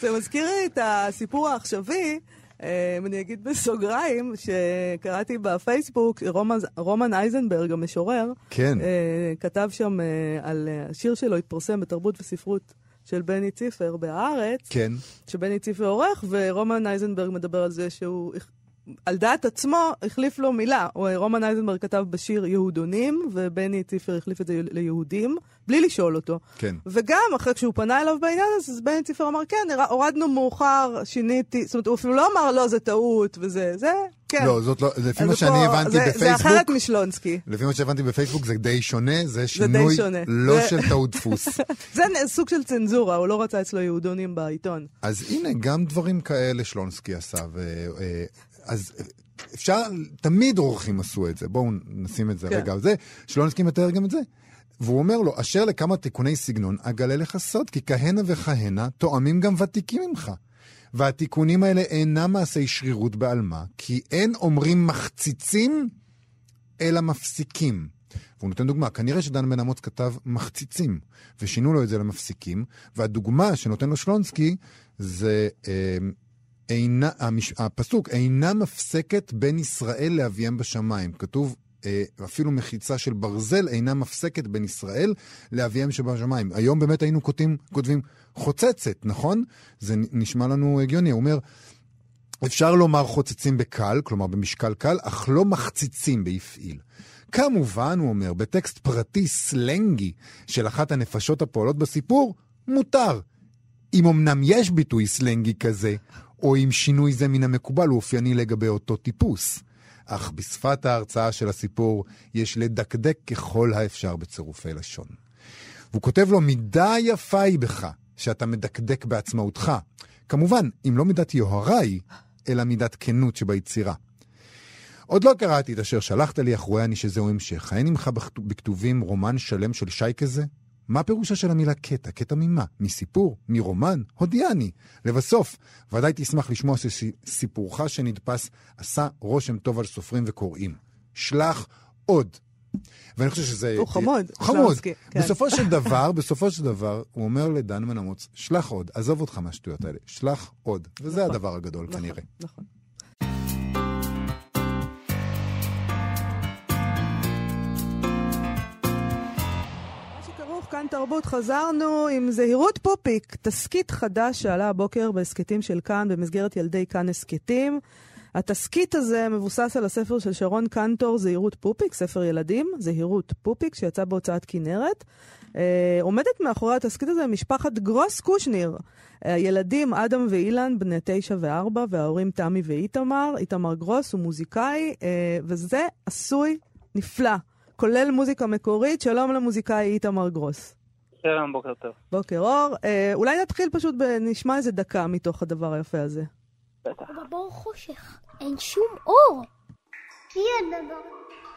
זה מזכיר את הסיפור העכשווי, אני אגיד בסוגריים, שקראתי בפייסבוק, רומן אייזנברג המשורר, כתב שם על השיר שלו, התפרסם בתרבות וספרות של בני ציפר בארץ, שבני ציפר עורך, ורומן אייזנברג מדבר על זה שהוא, על דעת עצמו, החליף לו מילה. רומן אייזנברג כתב בשיר יהודונים, ובני ציפר החליף את זה ליהודים, בלי לשאול אותו. כן. וגם אחרי כשהוא פנה אליו בעניין, אז בני ציפר אמר, כן, הורדנו מאוחר, שיניתי, זאת אומרת, הוא אפילו לא אמר, לא, זה טעות, וזה, זה, כן. לא, זאת לא, לפי מה שאני הבנתי בפייסבוק, זה אחרת משלונסקי. לפי מה שהבנתי בפייסבוק, זה די שונה, זה שינוי לא של טעות דפוס. זה סוג של צנזורה, הוא לא רצה אצלו יהודונים בעיתון. אז הנה, גם דברים כאלה שלונסקי עשה, אז אפשר, תמיד עורכים עשו את זה, בואו נשים את זה רגע על זה, שלונסקי מתאר גם את זה. והוא אומר לו, אשר לכמה תיקוני סגנון, אגלה לך סוד, כי כהנה וכהנה תואמים גם ותיקים ממך. והתיקונים האלה אינם מעשי שרירות בעלמה, כי אין אומרים מחציצים, אלא מפסיקים. והוא נותן דוגמה, כנראה שדן בן אמוץ כתב מחציצים, ושינו לו את זה למפסיקים, והדוגמה שנותן לו שלונסקי, זה אה, אינה, המש, הפסוק, אינה מפסקת בין ישראל לאביהם בשמיים. כתוב, אפילו מחיצה של ברזל אינה מפסקת בין ישראל לאביהם שבשמיים. היום באמת היינו כותבים, כותבים חוצצת, נכון? זה נשמע לנו הגיוני. הוא אומר, אפשר לומר חוצצים בקל, כלומר במשקל קל, אך לא מחציצים בהפעיל. כמובן, הוא אומר, בטקסט פרטי סלנגי של אחת הנפשות הפועלות בסיפור, מותר. אם אמנם יש ביטוי סלנגי כזה, או אם שינוי זה מן המקובל, הוא אופייני לגבי אותו טיפוס. אך בשפת ההרצאה של הסיפור יש לדקדק ככל האפשר בצירופי לשון. והוא כותב לו, מידה יפה היא בך, שאתה מדקדק בעצמאותך. כמובן, אם לא מידת יוהרה היא, אלא מידת כנות שביצירה. עוד לא קראתי את אשר שלחת לי, אך רואה אני שזהו המשך. האין עמך בכתובים רומן שלם של שי כזה? מה הפירושה של המילה קטע? קטע ממה? מסיפור? מרומן? הודיע אני. לבסוף, ודאי תשמח לשמוע שסיפורך שנדפס עשה רושם טוב על סופרים וקוראים. שלח עוד. ואני חושב שזה... הוא חמוד. חמוד. בסופו של דבר, בסופו של דבר, הוא אומר לדן בן אמוץ, שלח עוד, עזוב אותך מהשטויות האלה, שלח עוד. וזה הדבר הגדול כנראה. נכון. כאן תרבות, חזרנו עם זהירות פופיק, תסקית חדש שעלה הבוקר בהסקטים של כאן, במסגרת ילדי כאן הסקטים. התסקית הזה מבוסס על הספר של שרון קנטור, זהירות פופיק, ספר ילדים, זהירות פופיק, שיצא בהוצאת כנרת. אה, עומדת מאחורי התסקית הזה משפחת גרוס קושניר. הילדים אדם ואילן, בני תשע וארבע, וההורים תמי ואיתמר. איתמר גרוס הוא מוזיקאי, אה, וזה עשוי נפלא. כולל מוזיקה מקורית. שלום למוזיקאי איתמר גרוס. שלום, בוקר טוב. בוקר אור. אה, אולי נתחיל פשוט, נשמע איזה דקה מתוך הדבר היפה הזה. בטח. בבור חושך, אין שום אור. מיד בבור.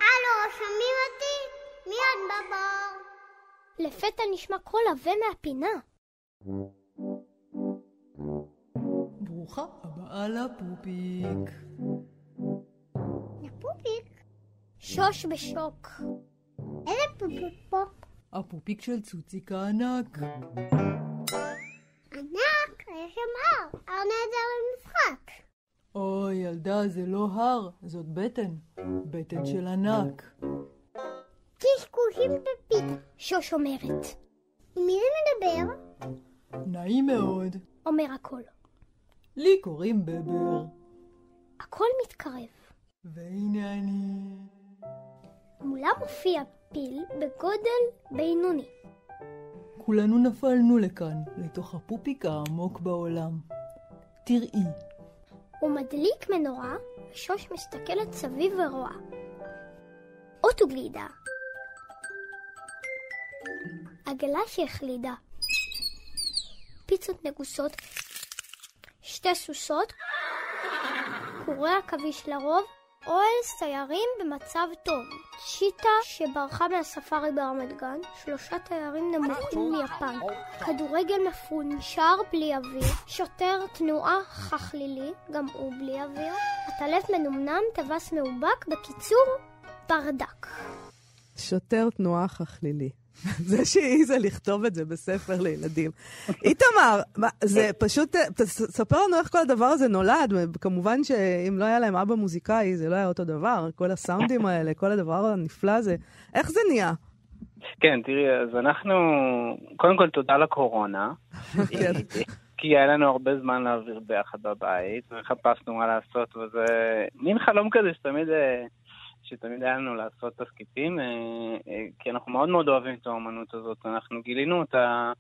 אלו, שומעים אותי? מיד בבור. לפתע נשמע קול עבה מהפינה. ברוכה הבאה לפופיק. לפופיק? שוש בשוק. איזה פופיק פה? הפופיק של צוציק הענק. ענק? יש שם הר. הר נעזר למשחק. אוי, ילדה, זה לא הר. זאת בטן. בטן של ענק. קשקושים בפיתה, שוש אומרת. מי זה מדבר? נעים מאוד. אומר הכל. לי קוראים בבר. הכל מתקרב. והנה אני... מולה מופיע פיל בגודל בינוני. כולנו נפלנו לכאן, לתוך הפופיק העמוק בעולם. תראי. הוא מדליק מנורה, ושוש מסתכלת סביב ורואה. אוטו גלידה. עגלה שהחלידה. פיצות נגוסות. שתי סוסות. קורי עכביש לרוב. אוהל סיירים במצב טוב. שיטה שברחה מהספארי ברמת גן. שלושה תיירים נמוכים מיפן. כדורגל מפון, שער בלי אוויר. שוטר תנועה חכלילי, גם הוא בלי אוויר. הטלף מנומנם, טווס מאובק, בקיצור, ברדק. שוטר תנועה חכלילי. זה שהעיזה לכתוב את זה בספר לילדים. איתמר, זה פשוט, תספר לנו איך כל הדבר הזה נולד. כמובן שאם לא היה להם אבא מוזיקאי, זה לא היה אותו דבר. כל הסאונדים האלה, כל הדבר הנפלא הזה. איך זה נהיה? כן, תראי, אז אנחנו, קודם כל תודה לקורונה. כי היה לנו הרבה זמן להעביר ביחד בבית, וחפשנו מה לעשות, וזה מין חלום כזה שתמיד... שתמיד היה לנו לעשות תסקיטים, כי אנחנו מאוד מאוד אוהבים את האומנות הזאת. אנחנו גילינו אותה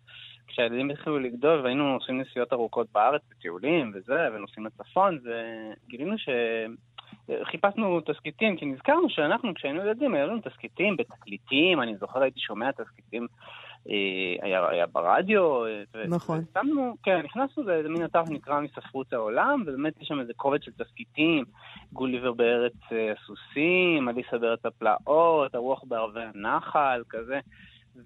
כשהילדים התחילו לגדול, והיינו עושים נסיעות ארוכות בארץ, בטיולים וזה, ונוסעים לצפון, וגילינו שחיפשנו תסקיטים, כי נזכרנו שאנחנו, כשהיינו ילדים, היו לנו תסקיטים בתקליטים, אני זוכר, הייתי שומע תסקיטים, היה, היה ברדיו, נכון. ושמנו, כן, נכנסנו, זה מין אתר שנקרא מספרות העולם, ובאמת יש שם איזה קובץ של תסקיטים, גוליבר בארץ הסוסים, אליסה בארץ הפלאות, הרוח בערבי הנחל, כזה,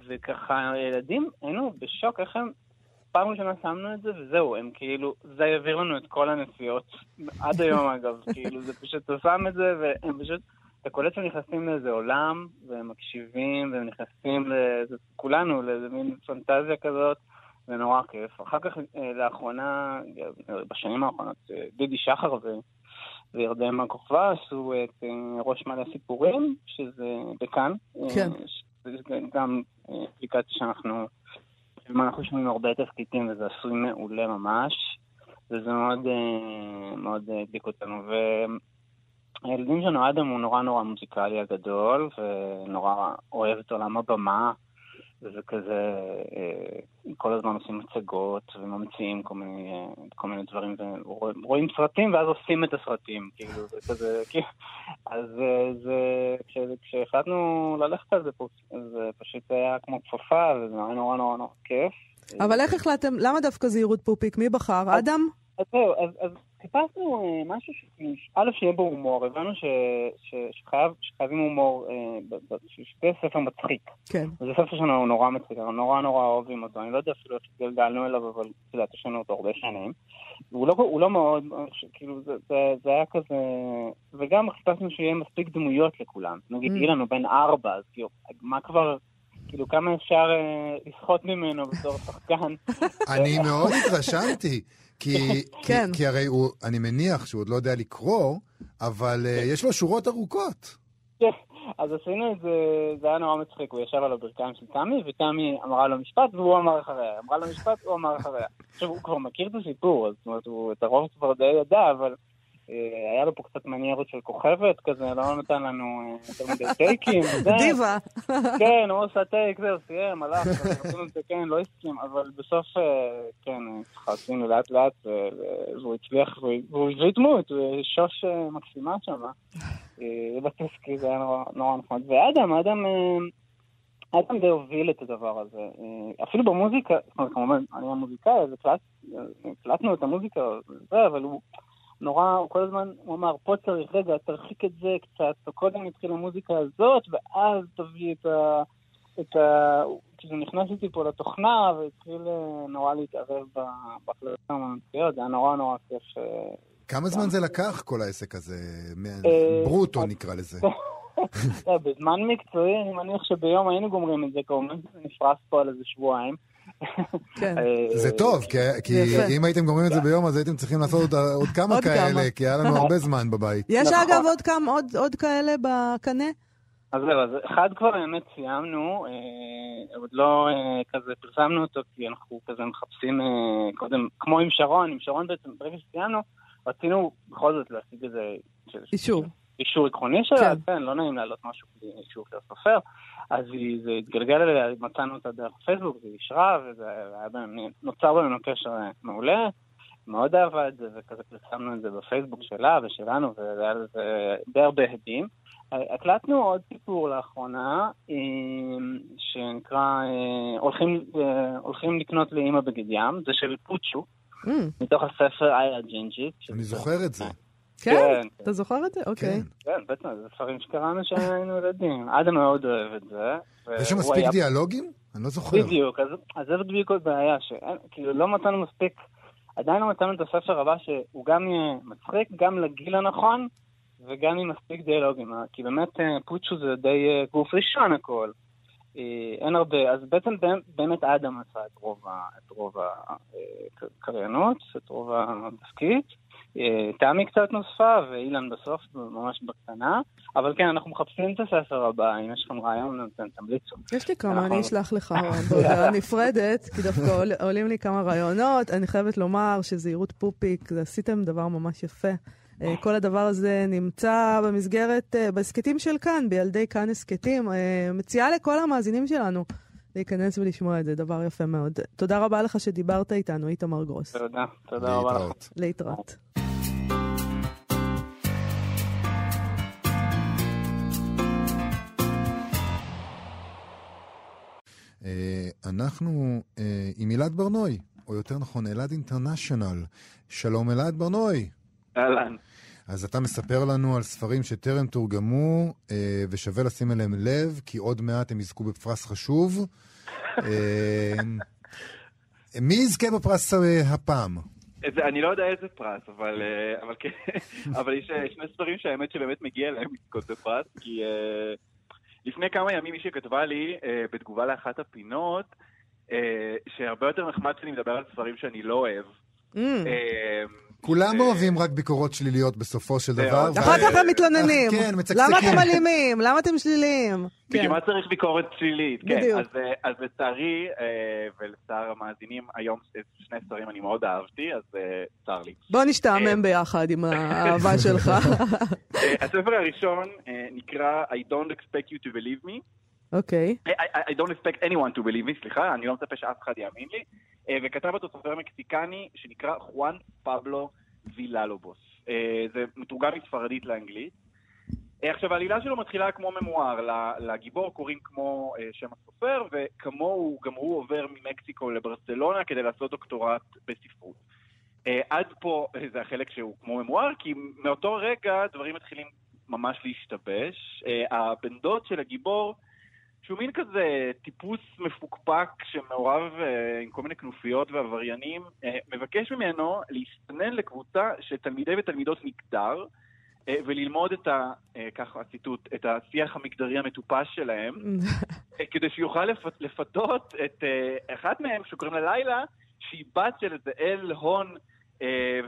וככה ילדים, היינו בשוק, איך הם, פעם ראשונה שמנו את זה, וזהו, הם כאילו, זה יעביר לנו את כל הנסיעות, עד היום אגב, כאילו, זה פשוט, אתה שם את זה, והם פשוט, אתה קולט שנכנסים לאיזה עולם, והם מקשיבים, והם נכנסים לאיזה, כולנו, לאיזה מין פנטזיה כזאת, ונורא כיף. אחר כך, לאחרונה, בשנים האחרונות, דידי שחר וירדמה כוכבא עשו את ראש מלא סיפורים, שזה בכאן. כן. שזה גם אפליקציה שאנחנו, אנחנו שומעים הרבה תסקיטים, וזה עשוי מעולה ממש, וזה מאוד, מאוד הדליק אותנו, ו... הילדים שלנו, אדם הוא נורא נורא מוזיקלי הגדול, ונורא אוהב את עולם הבמה, וזה כזה, כל הזמן עושים מצגות, וממציאים כל מיני, כל מיני דברים, ורואים סרטים, ואז עושים את הסרטים, כאילו, זה כזה, כאילו, אז זה, כש, כשהחלטנו ללכת על זה, זה פשוט היה כמו כפפה, וזה נורא נורא נורא נורא כיף. אבל איך החלטתם, למה דווקא זהירות פופיק? מי בחר? אדם? אז זהו, אז... חיפשנו משהו שא' שיהיה בו הומור, הבנו שחייבים הומור, שתהיה ספר מצחיק. כן. וזה ספר שלנו נורא מצחיק, נורא נורא אוהבים אותו, אני לא יודע אפילו שגלגלנו אליו, אבל לדעתי שלנו אותו הרבה שנים. הוא לא מאוד, כאילו זה היה כזה, וגם חיפשנו שיהיה מספיק דמויות לכולם. נגיד, אילנו בן ארבע, אז מה כבר... כאילו כמה אפשר לסחוט ממנו בתור שחקן. אני מאוד התרשמתי, כי הרי אני מניח שהוא עוד לא יודע לקרוא, אבל יש לו שורות ארוכות. אז עשינו את זה, זה היה נורא מצחיק, הוא ישב על הברכיים של תמי, ותמי אמרה לו משפט, והוא אמר אחריה. אמרה לו משפט, הוא אמר אחריה. עכשיו, הוא כבר מכיר את הסיפור, זאת אומרת, הוא את הרוב כבר די ידע, אבל... היה לו פה קצת מניירות של כוכבת כזה, לא נתן לנו יותר מדי טייקים. דיבה. כן, הוא עושה טייק, זהו, סיים, הלך, כן, לא הסכים, אבל בסוף, כן, חרצינו לאט לאט, והוא הצליח, והוא הביא דמות, שוש מקסימה שם. בטסקי זה היה נורא נחמד. ואדם, אדם... אדם די הוביל את הדבר הזה. אפילו במוזיקה, כמובן, אני המוזיקאי, אז הקלטנו את המוזיקה, אבל הוא... נורא, הוא כל הזמן, הוא אמר, פה צריך רגע, תרחיק את זה קצת, קודם נתחיל המוזיקה הזאת, ואז תביא את ה... את ה... כשזה נכנסתי פה לתוכנה, והתחיל נורא להתערב בהחלטה המנציות, זה היה נורא נורא כיף. כמה זמן זה לקח כל העסק הזה? ברוטו נקרא לזה. בזמן מקצועי, אני מניח שביום היינו גומרים את זה, כמובן, זה נפרס פה על איזה שבועיים. זה טוב, כי אם הייתם גומרים את זה ביום אז הייתם צריכים לעשות עוד כמה כאלה, כי היה לנו הרבה זמן בבית. יש אגב עוד כאלה בקנה? אז זהו, אז אחד כבר האמת סיימנו, עוד לא כזה פרסמנו אותו, כי אנחנו כזה מחפשים קודם, כמו עם שרון, עם שרון בעצם ברגע שסיימנו, רצינו בכל זאת להשיג איזה אישור אישור עקרוני שלה, כן, לא נעים לעלות משהו אישור של הסופר, אז זה התגלגל אליה, מצאנו אותה דרך פייסבוק, זה ישרה, וזה נוצר בנו קשר מעולה, מאוד אהבה את זה, וכזה פרסמנו את זה בפייסבוק שלה ושלנו, וזה היה די הרבה הדים. הקלטנו עוד סיפור לאחרונה, שנקרא, הולכים לקנות לאמא בגד ים, זה של פוצ'ו, מתוך הספר איה ג'ינג'ית. אני זוכר את זה. כן, אתה זוכר את זה? אוקיי. כן, בעצם, זה ספרים שקראנו שהיינו ילדים. אדם מאוד אוהב את זה. יש מספיק דיאלוגים? אני לא זוכר. בדיוק, אז זה בדיוק עוד בעיה, שכאילו לא מצאנו מספיק, עדיין לא מצאנו את הספר הבא שהוא גם יהיה מצחיק, גם לגיל הנכון, וגם עם מספיק דיאלוגים. כי באמת פוצ'ו זה די גוף ראשון הכל. אין הרבה, אז בעצם באמת אדם עשה את רוב הקריינות, את רוב התפקיד. תעמי קצת נוספה, ואילן בסוף ממש בקטנה, אבל כן, אנחנו מחפשים את הספר הבא, אם יש לכם רעיון, נותן תמליצו. יש לי כמה, אני אשלח לך בהודעה נפרדת, כי דווקא עולים לי כמה רעיונות, אני חייבת לומר שזהירות פופיק, עשיתם דבר ממש יפה. כל הדבר הזה נמצא במסגרת, בהסקטים של כאן, בילדי כאן הסקטים, מציעה לכל המאזינים שלנו להיכנס ולשמוע את זה, דבר יפה מאוד. תודה רבה לך שדיברת איתנו, איתמר גרוס. תודה, תודה רבה לך. להתראות. אנחנו עם אלעד בר נוי, או יותר נכון, אלעד אינטרנשיונל. שלום אלעד בר נוי. אהלן. אז אתה מספר לנו על ספרים שטרם תורגמו, ושווה לשים אליהם לב, כי עוד מעט הם יזכו בפרס חשוב. מי יזכה בפרס הפעם? אני לא יודע איזה פרס, אבל אבל יש שני ספרים שהאמת שבאמת מגיע להם לזכות בפרס, כי לפני כמה ימים מישהי כתבה לי, בתגובה לאחת הפינות, שהרבה יותר נחמד שאני מדבר על ספרים שאני לא אוהב. כולם אוהבים רק ביקורות שליליות בסופו של דבר. אחר כך הם מתלוננים. למה אתם אלימים? למה אתם שליליים? כמעט צריך ביקורת שלילית. אז לצערי, ולצער המאזינים, היום שני ספרים אני מאוד אהבתי, אז צער לי. בוא נשתעמם ביחד עם האהבה שלך. הספר הראשון נקרא I Don't Expect You to Believe Me. אוקיי. I Don't Expect Anyone to Believe Me, סליחה, אני לא מצפה שאף אחד יאמין לי. וכתב אותו סופר מקסיקני שנקרא חואן פבלו ויללובוס. זה מתורגם מספרדית לאנגלית. עכשיו, העלילה שלו מתחילה כמו ממואר. לגיבור קוראים כמו שם הסופר, וכמוהו גם הוא עובר ממקסיקו לברצלונה כדי לעשות דוקטורט בספרות. עד פה זה החלק שהוא כמו ממואר, כי מאותו רגע דברים מתחילים ממש להשתבש. הבן דוד של הגיבור, שהוא מין כזה טיפוס מפוקפק שמעורב עם כל מיני כנופיות ועבריינים, מבקש ממנו להסתנן לקבוצה של תלמידי ותלמידות מגדר, וללמוד את ה, כך הציטוט, את השיח המגדרי המטופש שלהם, כדי שיוכל לפתות את אחד מהם, שקוראים ללילה, שהיא בת של איזה אל הון,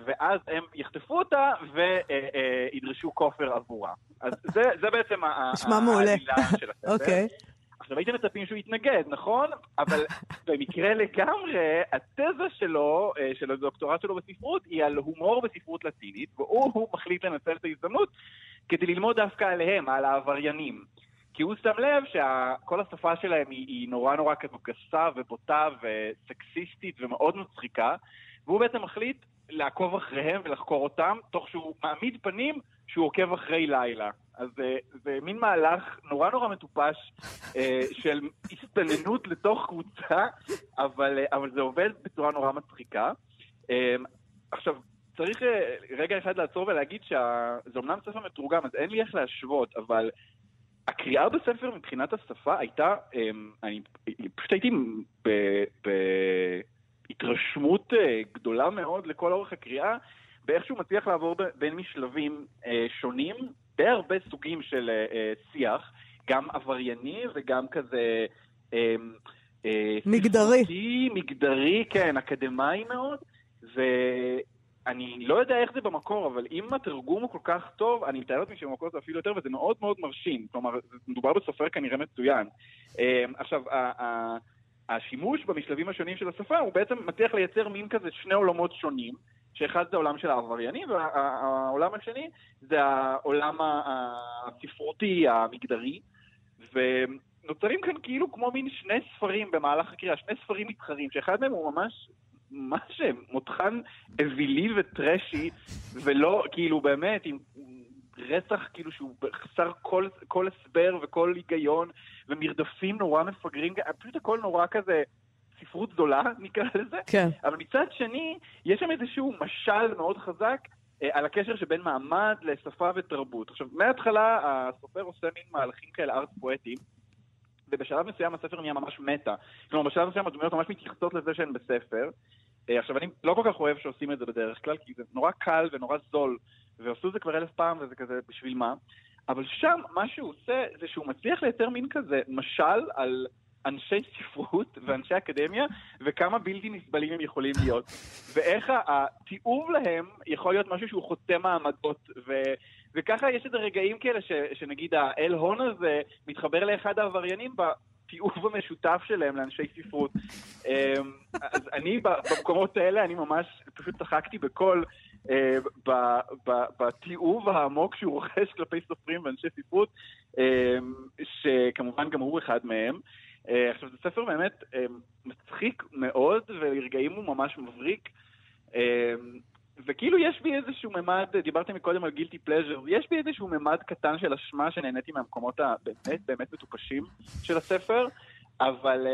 ואז הם יחטפו אותה וידרשו כופר עבורה. אז זה, זה בעצם העלילה של הספר. אוקיי. עכשיו הייתם מצפים שהוא יתנגד, נכון? אבל במקרה לגמרי, התזה שלו, של הדוקטורט שלו בספרות, היא על הומור בספרות לטינית, והוא מחליט לנצל את ההזדמנות כדי ללמוד דווקא עליהם, על העבריינים. כי הוא שם לב שכל השפה שלהם היא, היא נורא נורא כזו גסה ובוטה וסקסיסטית ומאוד מצחיקה, והוא בעצם מחליט לעקוב אחריהם ולחקור אותם, תוך שהוא מעמיד פנים שהוא עוקב אחרי לילה. אז זה, זה מין מהלך נורא נורא מטופש של הסתננות לתוך קבוצה, אבל, אבל זה עובד בצורה נורא מצחיקה. עכשיו, צריך רגע אחד לעצור ולהגיד שזה אומנם ספר מתורגם, אז אין לי איך להשוות, אבל הקריאה בספר מבחינת השפה הייתה, אני פשוט הייתי בהתרשמות גדולה מאוד לכל אורך הקריאה, באיך שהוא מצליח לעבור בין משלבים שונים, די הרבה סוגים של שיח, גם עברייני וגם כזה מגדרי, ספורתי, מגדרי, כן, אקדמי מאוד, ואני לא יודע איך זה במקור, אבל אם התרגום הוא כל כך טוב, אני מתאר לעצמי שבמקור זה אפילו יותר, וזה מאוד מאוד מרשים, כלומר, מדובר בסופר כנראה מצוין. עכשיו, השימוש במשלבים השונים של השפה, הוא בעצם מצליח לייצר מין כזה שני עולמות שונים, שאחד זה העולם של העבריינים, והעולם השני זה העולם הספרותי, המגדרי, ונוצרים כאן כאילו כמו מין שני ספרים במהלך הקריאה, שני ספרים מתחרים, שאחד מהם הוא ממש, ממש מותחן אווילי וטרשי, ולא כאילו באמת עם רצח כאילו שהוא חסר כל, כל הסבר וכל היגיון, ומרדפים נורא מפגרים, פשוט הכל נורא כזה, ספרות גדולה, נקרא לזה. כן. אבל מצד שני, יש שם איזשהו משל מאוד חזק אה, על הקשר שבין מעמד לשפה ותרבות. עכשיו, מההתחלה הסופר עושה מין מהלכים כאלה ארץ פואטיים, ובשלב מסוים הספר נהיה ממש מתה. כלומר, בשלב מסוים הדמויות ממש מתייחסות לזה שהן בספר. אה, עכשיו, אני לא כל כך אוהב שעושים את זה בדרך כלל, כי זה נורא קל ונורא זול, ועשו זה כבר אלף פעם, וזה כזה בשביל מה. אבל שם, מה שהוא עושה, זה שהוא מצליח לייצר מין כזה משל על אנשי ספרות ואנשי אקדמיה, וכמה בלתי נסבלים הם יכולים להיות. ואיך התיאור להם יכול להיות משהו שהוא חוטא מעמדות. ו- וככה יש את הרגעים כאלה ש- שנגיד האל הון הזה מתחבר לאחד העבריינים בתיאור המשותף שלהם לאנשי ספרות. אז אני במקומות האלה, אני ממש פשוט צחקתי בכל בתיעוב העמוק שהוא רוכש כלפי סופרים ואנשי ספרות, שכמובן גם הוא אחד מהם. עכשיו, זה ספר באמת מצחיק מאוד, ולרגעים הוא ממש מבריק, וכאילו יש בי איזשהו ממד, דיברתם מקודם על גילטי פלז'ר, יש בי איזשהו ממד קטן של אשמה שנהניתי מהמקומות הבאמת באמת מטופשים של הספר, אבל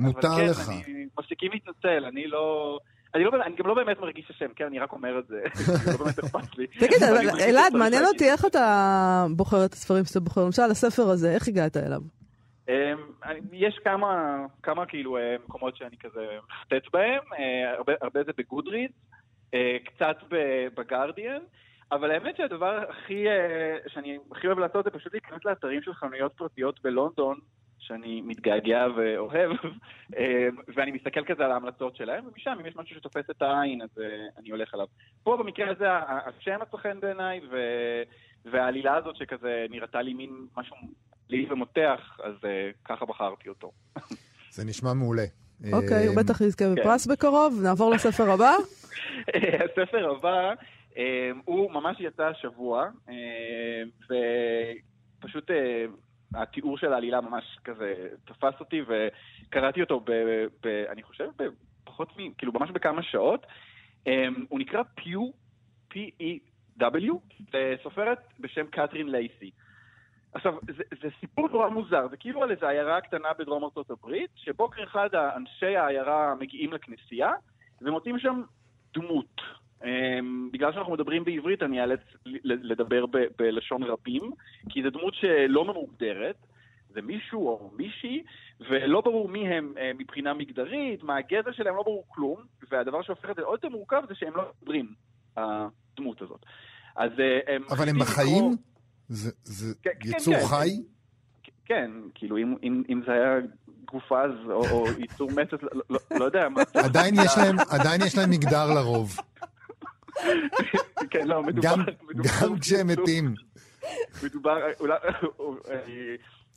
מותר אבל כן, לך. אני מפסיקים להתנצל, אני לא... אני, לא, אני גם לא באמת מרגיש אשם, כן, אני רק אומר את זה, לא באמת אכפת לי. תגיד, אלעד, מעניין אותי איך אתה בוחר את הספרים שאתה בוחר, למשל, הספר הזה, איך הגעת אליו? יש כמה, כמה כאילו מקומות שאני כזה מחטט בהם, הרבה, הרבה זה בגודריד, קצת בגרדיאן, אבל האמת שהדבר הכי, שאני הכי אוהב לעשות זה פשוט להיכנס לאתרים של חנויות פרטיות בלונדון, שאני מתגעגע ואוהב, ואני מסתכל כזה על ההמלצות שלהם, ומשם, אם יש משהו שתופס את העין, אז אני הולך עליו. פה במקרה הזה, השם הצוחן בעיניי, והעלילה הזאת שכזה נראתה לי מין משהו לי ומותח, אז ככה בחרתי אותו. זה נשמע מעולה. אוקיי, הוא בטח יזכה בפרס בקרוב, נעבור לספר הבא. הספר הבא, הוא ממש יצא השבוע, ופשוט התיאור של העלילה ממש כזה תפס אותי, וקראתי אותו, ב, ב, אני חושב, בפחות מ... כאילו, ממש בכמה שעות. הוא נקרא Pew, P-E-W, סופרת בשם קתרין לייסי. עכשיו, זה, זה סיפור נורא מוזר, זה כאילו על איזו עיירה קטנה בדרום ארצות הברית, שבוקר אחד האנשי העיירה מגיעים לכנסייה, ומוצאים שם דמות, בגלל שאנחנו מדברים בעברית, אני אאלץ לדבר בלשון רבים, כי זו דמות שלא ממוגדרת, זה מישהו או מישהי, ולא ברור מי הם מבחינה מגדרית, מה הגזע שלהם, לא ברור כלום, והדבר שהופך את זה עוד יותר מורכב זה שהם לא מדברים, הדמות הזאת. אבל הם בחיים? זה יצור חי? כן, כאילו אם זה היה גופה או יצור מצת, לא יודע. עדיין יש להם מגדר לרוב. כן, לא, מדובר... גם כשהם מתים. מדובר...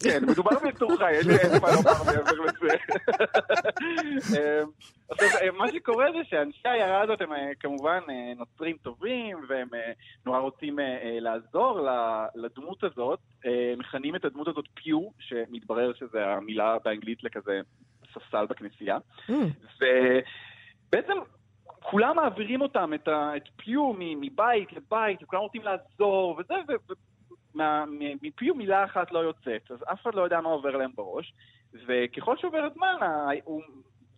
כן, מדובר ביצור חי, אין לי איזה מה לומר מעבר לזה. מה שקורה זה שאנשי העיירה הזאת הם כמובן נוצרים טובים, והם נורא רוצים לעזור לדמות הזאת, מכנים את הדמות הזאת פיו, שמתברר שזה המילה באנגלית לכזה ספסל בכנסייה, ובעצם כולם מעבירים אותם, את פיו מבית לבית, וכולם רוצים לעזור, וזה, ו... מה, מפי ומילה אחת לא יוצאת, אז אף אחד לא יודע מה עובר להם בראש, וככל שעובר הזמן,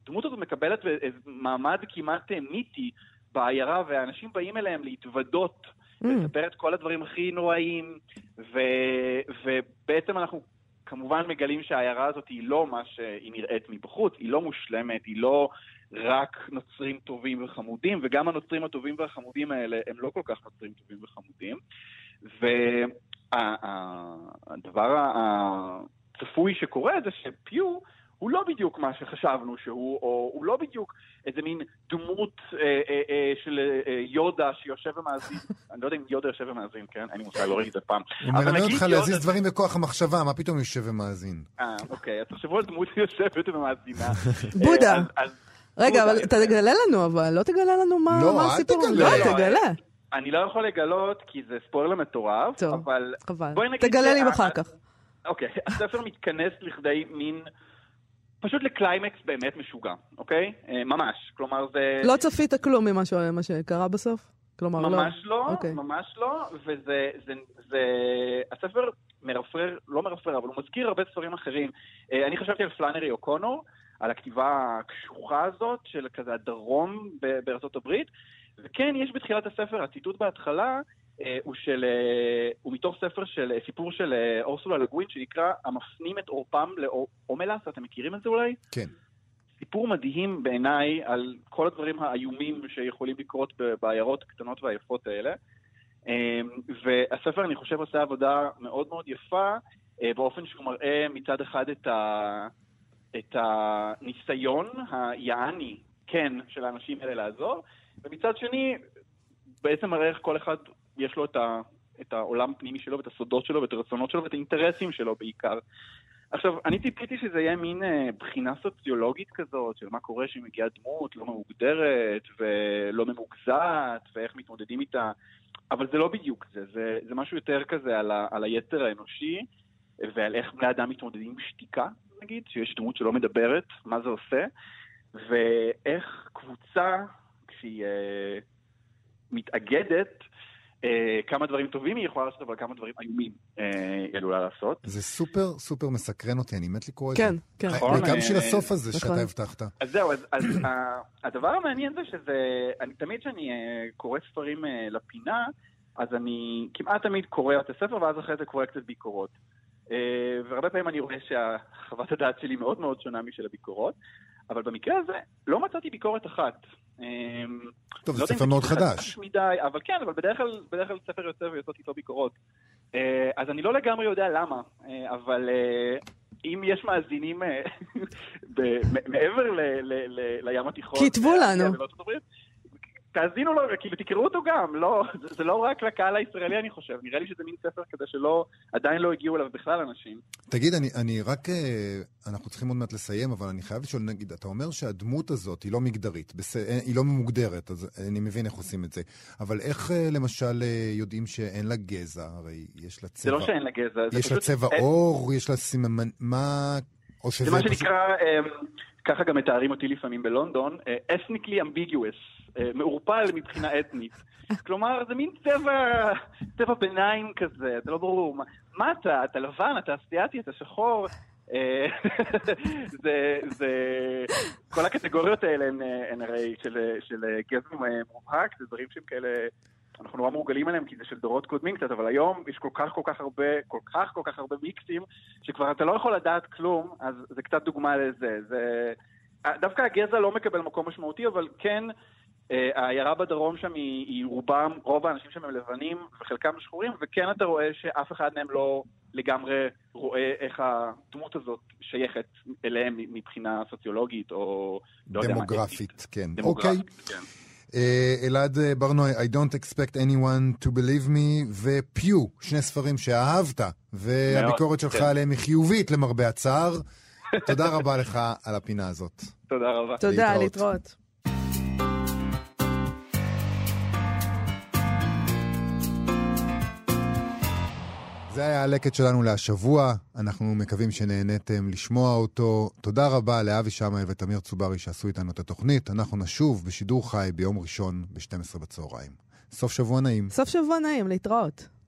הדמות הזאת מקבלת מעמד כמעט מיתי בעיירה, והאנשים באים אליהם להתוודות, mm. לספר את כל הדברים הכי נוראים, ו, ובעצם אנחנו כמובן מגלים שהעיירה הזאת היא לא מה שהיא נראית מבחוץ, היא לא מושלמת, היא לא רק נוצרים טובים וחמודים, וגם הנוצרים הטובים והחמודים האלה הם לא כל כך נוצרים טובים וחמודים, ו... הדבר הצפוי שקורה זה שפיו הוא לא בדיוק מה שחשבנו שהוא, או הוא לא בדיוק איזה מין דמות של יודה שיושב ומאזין. אני לא יודע אם יודה יושב ומאזין, כן? אני מושג לא ראיתי את זה פעם. הוא מלמד אותך להזיז דברים בכוח המחשבה, מה פתאום יושב ומאזין? אה, אוקיי, אז תחשבו על דמות שיושבת ומאזינה. בודה. רגע, אבל תגלה לנו, אבל לא תגלה לנו מה הסיפור. לא, תגלה. אני לא יכול לגלות, כי זה ספוילר מטורף, טוב, אבל... חבל. תגלה לי אחר כך. אוקיי, הספר מתכנס לכדי מין... פשוט לקליימקס באמת משוגע, אוקיי? ממש, כלומר זה... לא צפית כלום ממה שקרה בסוף? כלומר, ממש לא, ממש לא, וזה... הספר מרפרר, לא מרפרר, אבל הוא מזכיר הרבה ספרים אחרים. אני חשבתי על פלאנרי אוקונור, על הכתיבה הקשוחה הזאת, של כזה הדרום בארצות הברית, וכן, יש בתחילת הספר, הציטוט בהתחלה, אה, הוא, של, אה, הוא מתוך ספר של, סיפור של אה, אורסולה לגווין, שנקרא המפנים את אורפם לאומלס, אתם מכירים את זה אולי? כן. סיפור מדהים בעיניי על כל הדברים האיומים שיכולים לקרות בעיירות הקטנות והיפות האלה. אה, והספר, אני חושב, עושה עבודה מאוד מאוד יפה, אה, באופן שהוא מראה מצד אחד את, ה, את הניסיון היעני, כן, של האנשים האלה לעזור, ומצד שני, בעצם מראה איך כל אחד יש לו את, ה, את העולם הפנימי שלו, ואת הסודות שלו, ואת הרצונות שלו, ואת האינטרסים שלו בעיקר. עכשיו, אני ציפיתי שזה יהיה מין אה, בחינה סוציולוגית כזאת, של מה קורה שמגיעה דמות לא ממוגדרת, ולא ממוגזעת, ואיך מתמודדים איתה, אבל זה לא בדיוק זה, זה, זה משהו יותר כזה על, ה, על היתר האנושי, ועל איך בני אדם מתמודדים עם שתיקה, נגיד, שיש דמות שלא מדברת, מה זה עושה, ואיך קבוצה... שהיא uh, מתאגדת, uh, כמה דברים טובים היא יכולה לעשות, אבל כמה דברים איומים uh, היא עלולה לעשות. זה סופר סופר מסקרן אותי, אני מת לקרוא את זה. כן, כן. וגם של הסוף הזה שאתה הבטחת. אז זהו, אז הדבר המעניין זה שזה, תמיד שאני קורא ספרים לפינה, אז אני כמעט תמיד קורא את הספר, ואז אחרי זה קורא קצת ביקורות. והרבה פעמים אני רואה שהחוות הדעת שלי מאוד מאוד שונה משל הביקורות, אבל במקרה הזה לא מצאתי ביקורת אחת. טוב, זה ספר מאוד חדש. אבל כן, אבל בדרך כלל ספר יוצא ויוצאות איתו ביקורות. אז אני לא לגמרי יודע למה, אבל אם יש מאזינים מעבר לים התיכון... כתבו לנו. תאזינו לו, כאילו תקראו אותו גם, זה לא רק לקהל הישראלי אני חושב, נראה לי שזה מין ספר כזה שעדיין לא הגיעו אליו בכלל אנשים. תגיד, אני רק, אנחנו צריכים עוד מעט לסיים, אבל אני חייב לשאול, נגיד, אתה אומר שהדמות הזאת היא לא מגדרית, היא לא ממוגדרת, אז אני מבין איך עושים את זה, אבל איך למשל יודעים שאין לה גזע, הרי יש לה צבע... זה לא שאין לה גזע. יש לה צבע אור, יש לה סימן, מה... זה מה שנקרא... ככה גם מתארים אותי לפעמים בלונדון, ethnically ambiguous, מעורפל מבחינה אתנית. כלומר, זה מין צבע, צבע ביניים כזה, זה לא ברור. מה אתה? אתה לבן, אתה אסיאתי, אתה שחור, זה, זה, כל הקטגוריות האלה הן הרי של, של גזם מובהק, זה דברים שהם כאלה, אנחנו נורא מורגלים עליהם, כי זה של דורות קודמים קצת, אבל היום יש כל כך כל כך הרבה, כל כך כל כך הרבה מיקסים, שכבר אתה לא יכול לדעת כלום, אז זה קצת דוגמה לזה. זה, דווקא הגזע לא מקבל מקום משמעותי, אבל כן, העיירה בדרום שם היא, היא רובם, רוב האנשים שם הם לבנים וחלקם שחורים, וכן אתה רואה שאף אחד מהם לא לגמרי רואה איך הדמות הזאת שייכת אליהם מבחינה סוציולוגית או דמוגרפית, כן. דמוגרפית, אוקיי. כן. אלעד בר נוי, I Don't Expect Anyone to Believe Me ופיו, שני ספרים שאהבת, והביקורת שלך עליהם היא חיובית למרבה הצער. תודה רבה לך על הפינה הזאת. תודה רבה. תודה, להתראות. זה היה הלקט שלנו להשבוע, אנחנו מקווים שנהניתם לשמוע אותו. תודה רבה לאבי שמאי ותמיר צוברי שעשו איתנו את התוכנית. אנחנו נשוב בשידור חי ביום ראשון ב-שתים עשרה בצהריים. סוף שבוע נעים. סוף שבוע נעים, להתראות.